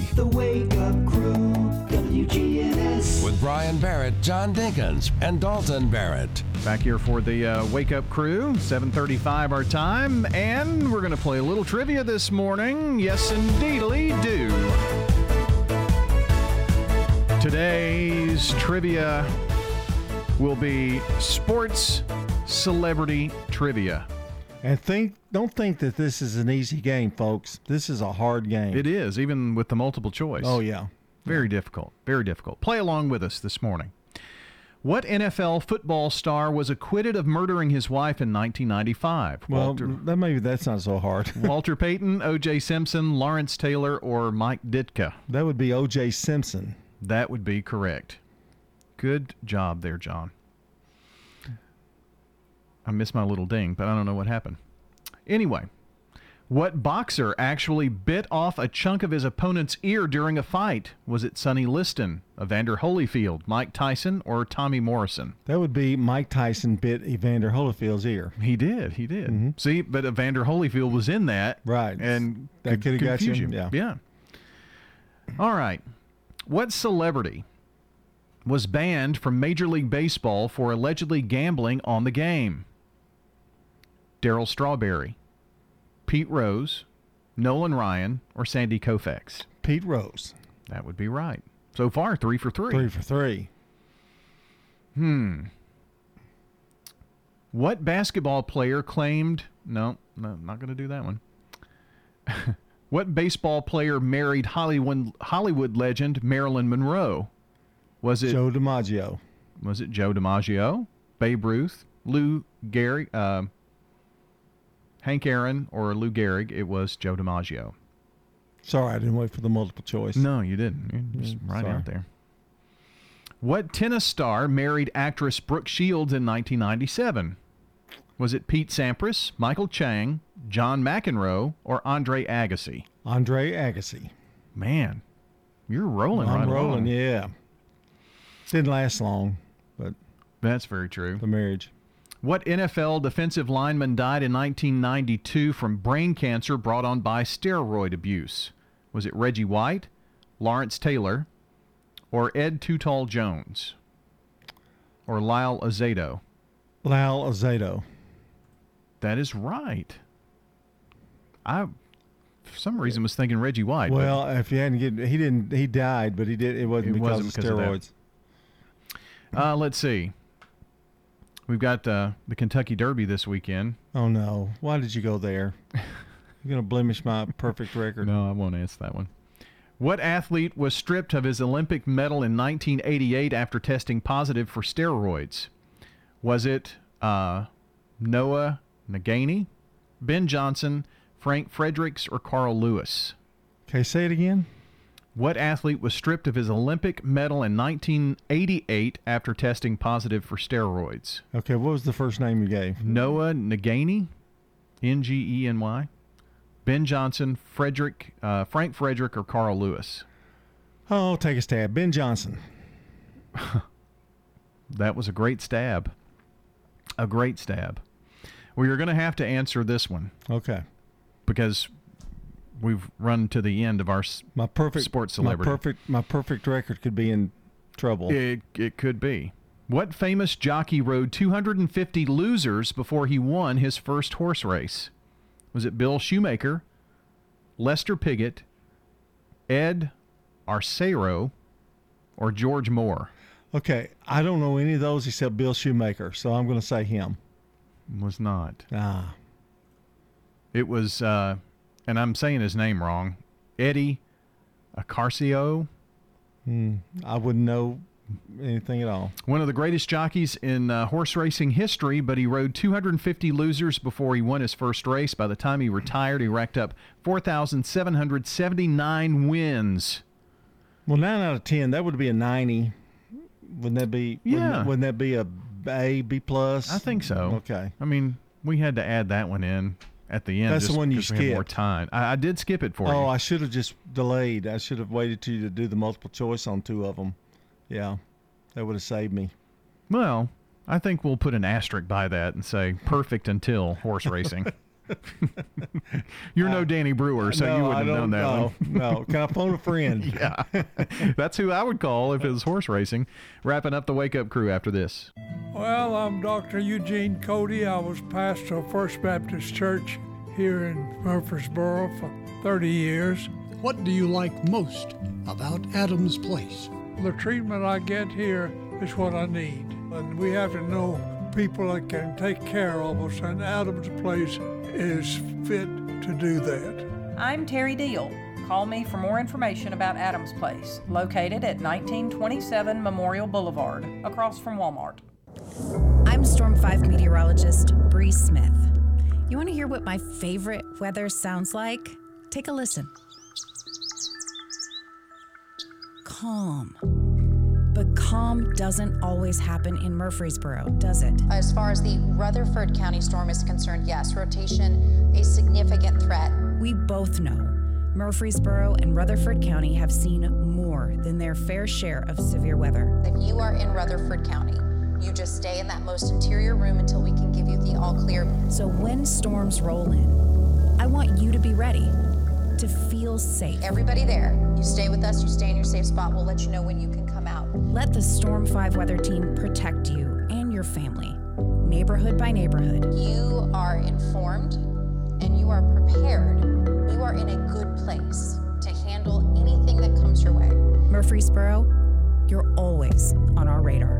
The Wake Up Crew, W G N S. Brian Barrett, John Dinkins, and Dalton Barrett. Back here for the uh, Wake Up Crew, seven thirty-five our time, and we're going to play a little trivia this morning. Yes, indeedly do. Today's trivia will be sports celebrity trivia. And think, don't think that this is an easy game, folks. This is a hard game. It is, even with the multiple choice. Oh, yeah. Very difficult. Very difficult. Play along with us this morning. What N F L football star was acquitted of murdering his wife in nineteen ninety-five? Well, Walter, that maybe that's not so hard. Walter Payton, O J. Simpson, Lawrence Taylor, or Mike Ditka? That would be O J. Simpson. That would be correct. Good job there, John. I missed my little ding, but I don't know what happened. Anyway, what boxer actually bit off a chunk of his opponent's ear during a fight? Was it Sonny Liston, Evander Holyfield, Mike Tyson, or Tommy Morrison? That would be Mike Tyson bit Evander Holyfield's ear. He did. He did. Mm-hmm. See, but Evander Holyfield was in that. Right. And that could have got you. Yeah. yeah. All right. What celebrity was banned from Major League Baseball for allegedly gambling on the game? Darryl Strawberry, Pete Rose, Nolan Ryan, or Sandy Koufax? Pete Rose. That would be right. So far, three for three. Three for three. Hmm. What basketball player claimed... No, no, I'm not going to do that one. What baseball player married Hollywood Hollywood legend Marilyn Monroe? Was it... Joe DiMaggio. Was it Joe DiMaggio, Babe Ruth, Lou Gehrig... Uh, Hank Aaron or Lou Gehrig? It was Joe DiMaggio. Sorry, I didn't wait for the multiple choice. No, you didn't. You're just right Sorry. out there. What tennis star married actress Brooke Shields in nineteen ninety-seven? Was it Pete Sampras, Michael Chang, John McEnroe, or Andre Agassi? Andre Agassi. Man, you're rolling I'm right now. I'm rolling, along. yeah. Didn't last long, but... That's very true. The marriage... What N F L defensive lineman died in nineteen ninety-two from brain cancer brought on by steroid abuse? Was it Reggie White, Lawrence Taylor, or Ed Too Tall Jones, or Lyle Azedo? Lyle Azedo. That is right. I, for some reason, was thinking Reggie White. Well, if you hadn't get, he didn't, he died, but he did. It wasn't, it because, wasn't because of steroids. Of uh, let's see. We've got uh, the Kentucky Derby this weekend. Oh, no. Why did you go there? You're going to blemish my perfect record. No, I won't answer that one. What athlete was stripped of his Olympic medal in nineteen eighty-eight after testing positive for steroids? Was it uh, Noah Naganey, Ben Johnson, Frank Fredericks, or Carl Lewis? Okay, say it again. What athlete was stripped of his Olympic medal in nineteen eighty-eight after testing positive for steroids? Okay, what was the first name you gave? Noah Naganey, N G E N Y, Ben Johnson, Frederick, uh, Frank Frederick, or Carl Lewis? Oh, take a stab. Ben Johnson. That was a great stab. A great stab. Well, you're going to have to answer this one. Okay. Because... we've run to the end of our my perfect, sports celebrity. My perfect, my perfect record could be in trouble. It, it could be. What famous jockey rode two hundred fifty losers before he won his first horse race? Was it Bill Shoemaker, Lester Piggott, Ed Arcaro, or George Moore? Okay, I don't know any of those except Bill Shoemaker, so I'm going to say him. Was not. Ah. It was... Uh, and I'm saying his name wrong, Eddie Acarcio. Hmm, I wouldn't know anything at all. One of the greatest jockeys in uh, horse racing history, but he rode two hundred fifty losers before he won his first race. By the time he retired, he racked up four thousand seven hundred seventy-nine wins. Well, nine out of ten, that would be a ninety. Wouldn't that be, yeah. wouldn't, wouldn't that be a A, B plus? I think so. Okay. I mean, we had to add that one in. At the end, that's just the one you skipped. More time. I, I did skip it for oh, you. Oh, I should have just delayed. I should have waited to you to do the multiple choice on two of them. Yeah, that would have saved me. Well, I think we'll put an asterisk by that and say perfect until horse racing. You're uh, no Danny Brewer, so no, you wouldn't have done that no, one. No, can I phone a friend? Yeah. That's who I would call if it was horse racing. Wrapping up the Wake Up Crew after this. Well, I'm Doctor Eugene Cody. I was pastor of First Baptist Church here in Murfreesboro for thirty years. What do you like most about Adams Place? The treatment I get here is what I need. And we have to know people that can take care of us, and Adams Place is fit to do that. I'm Terry Deal. Call me for more information about Adams Place, located at nineteen twenty-seven Memorial Boulevard, across from Walmart. I'm Storm five meteorologist Bree Smith. You want to hear what my favorite weather sounds like? Take a listen. Calm. But calm doesn't always happen in Murfreesboro, does it? As far as the Rutherford County storm is concerned, yes, rotation, a significant threat. We both know Murfreesboro and Rutherford County have seen more than their fair share of severe weather. If you are in Rutherford County, you just stay in that most interior room until we can give you the all clear. So when storms roll in, I want you to be ready. To feel safe. Everybody there, you stay with us, you stay in your safe spot. We'll let you know when you can come out. Let the Storm five weather team protect you and your family, neighborhood by neighborhood. You are informed and you are prepared. You are in a good place to handle anything that comes your way. Murfreesboro, you're always on our radar.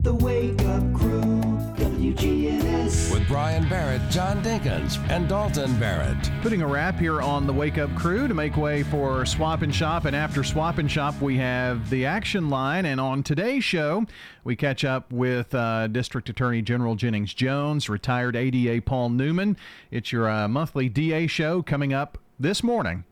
The Wake Up Crew, W G N S. With Brian Barrett, John Dinkins, and Dalton Barrett. Putting a wrap here on the Wake Up Crew to make way for Swap and Shop. And after Swap and Shop, we have the Action Line. And on today's show, we catch up with uh, District Attorney General Jennings Jones, retired A D A Paul Newman. It's your uh, monthly D A show coming up this morning.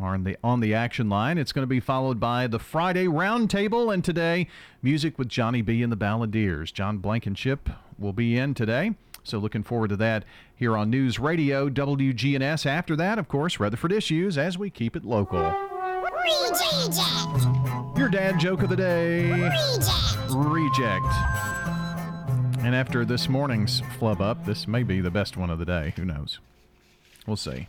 On the on the Action Line, it's going to be followed by the Friday Roundtable, and today, music with Johnny B and the Balladeers. John Blankenship will be in today, so looking forward to that here on News Radio W G N S. After that, of course, Rutherford Issues as we keep it local. Reject. Your dad joke of the day. Reject. Reject. And after this morning's flub up, this may be the best one of the day. Who knows? We'll see.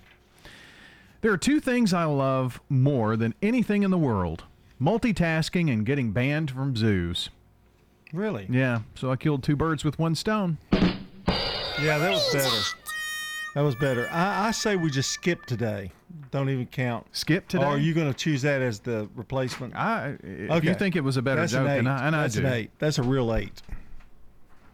There are two things I love more than anything in the world, multitasking and getting banned from zoos. Really? Yeah, so I killed two birds with one stone. Yeah, that was better. That was better. I, I say we just skip today. Don't even count. Skip today? Or are you going to choose that as the replacement? I. If okay. You think it was a better That's joke, an eight. and I, and That's I do. That's an eight. That's a real eight.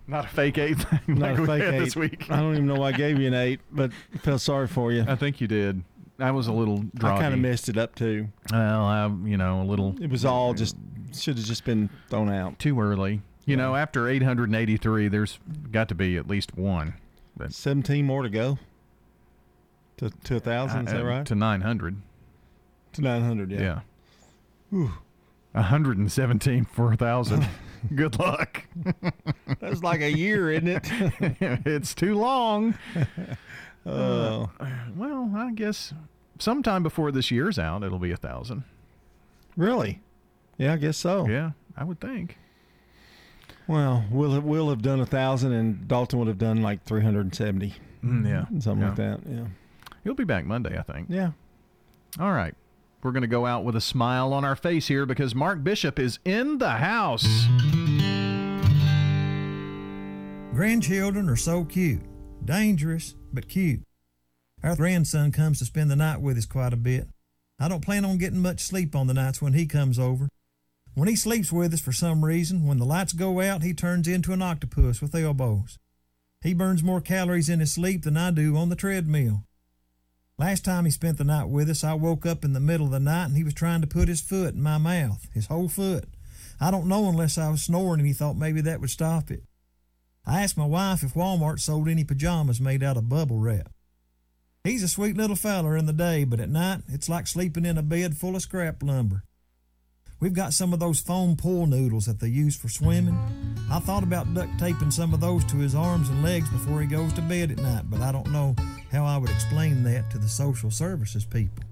Not a fake eight thing Not like a fake eight. This week. I don't even know why I gave you an eight, but I felt sorry for you. I think you did. I was a little drunk. I kind of messed it up, too. Well, I, you know, a little. It was all just, should have just been thrown out. Too early. You yeah. know, after eight hundred eighty-three, there's got to be at least one. But seventeen more to go. To, to one thousand, is that right? To nine hundred. To nine hundred, yeah. Yeah. Whew. one hundred seventeen for one thousand. Good luck. That's like a year, isn't it? It's too long. Uh, well, I guess sometime before this year's out, it'll be a thousand. Really? Yeah, I guess so. Yeah, I would think. Well, we'll we'll have done a thousand, and Dalton would have done like three hundred and seventy. Mm, yeah, something yeah. like that. Yeah. He'll be back Monday, I think. Yeah. All right, we're gonna go out with a smile on our face here because Mark Bishop is in the house. Grandchildren are so cute. Dangerous, but cute. Our grandson comes to spend the night with us quite a bit. I don't plan on getting much sleep on the nights when he comes over. When he sleeps with us for some reason, when the lights go out, he turns into an octopus with elbows. He burns more calories in his sleep than I do on the treadmill. Last time he spent the night with us, I woke up in the middle of the night and he was trying to put his foot in my mouth, his whole foot. I don't know unless I was snoring and he thought maybe that would stop it. I asked my wife if Walmart sold any pajamas made out of bubble wrap. He's a sweet little feller in the day, but at night it's like sleeping in a bed full of scrap lumber. We've got some of those foam pool noodles that they use for swimming. I thought about duct taping some of those to his arms and legs before he goes to bed at night, but I don't know how I would explain that to the social services people.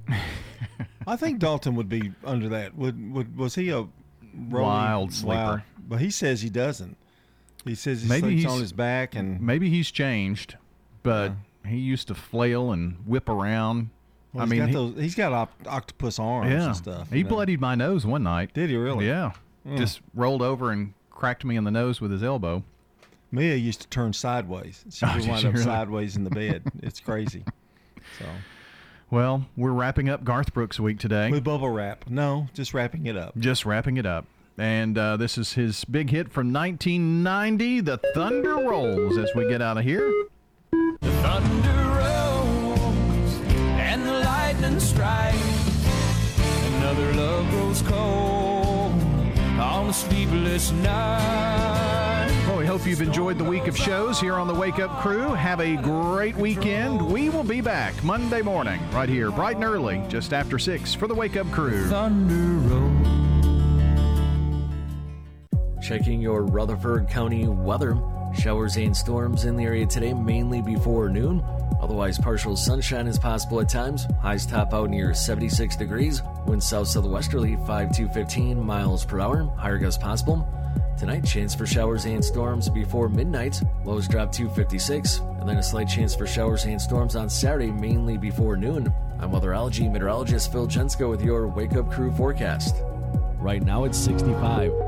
I think Dalton would be under that. Would, would was he a rolling, wild sleeper? Wild, but he says he doesn't. He says he maybe sleeps on his back, and maybe he's changed, but yeah. he used to flail and whip around. Well, I mean, got he, those, he's got op- octopus arms yeah. and stuff. He know? bloodied my nose one night. Did he really? Yeah. yeah. Just rolled over and cracked me in the nose with his elbow. Mia used to turn sideways. She oh, would wind she up really? sideways in the bed. It's crazy. So, well, we're wrapping up Garth Brooks Week today. With bubble wrap. No, just wrapping it up. Just wrapping it up. And uh, this is his big hit from nineteen ninety, The Thunder Rolls, as we get out of here. The thunder rolls and the lightning strikes. Another love grows cold on a sleepless night. Well, we hope you've enjoyed the week of shows here on the Wake Up Crew. Have a great weekend. We will be back Monday morning right here, bright and early, just after six for the Wake Up Crew. Thunder rolls. Checking your Rutherford County weather. Showers and storms in the area today, mainly before noon. Otherwise, partial sunshine is possible at times. Highs top out near seventy-six degrees. Winds south-southwesterly, five to fifteen miles per hour. Higher gusts possible. Tonight, chance for showers and storms before midnight. Lows drop to fifty-six. And then a slight chance for showers and storms on Saturday, mainly before noon. I'm weatherology meteorologist Phil Jensko with your Wake Up Crew forecast. Right now, it's sixty-five.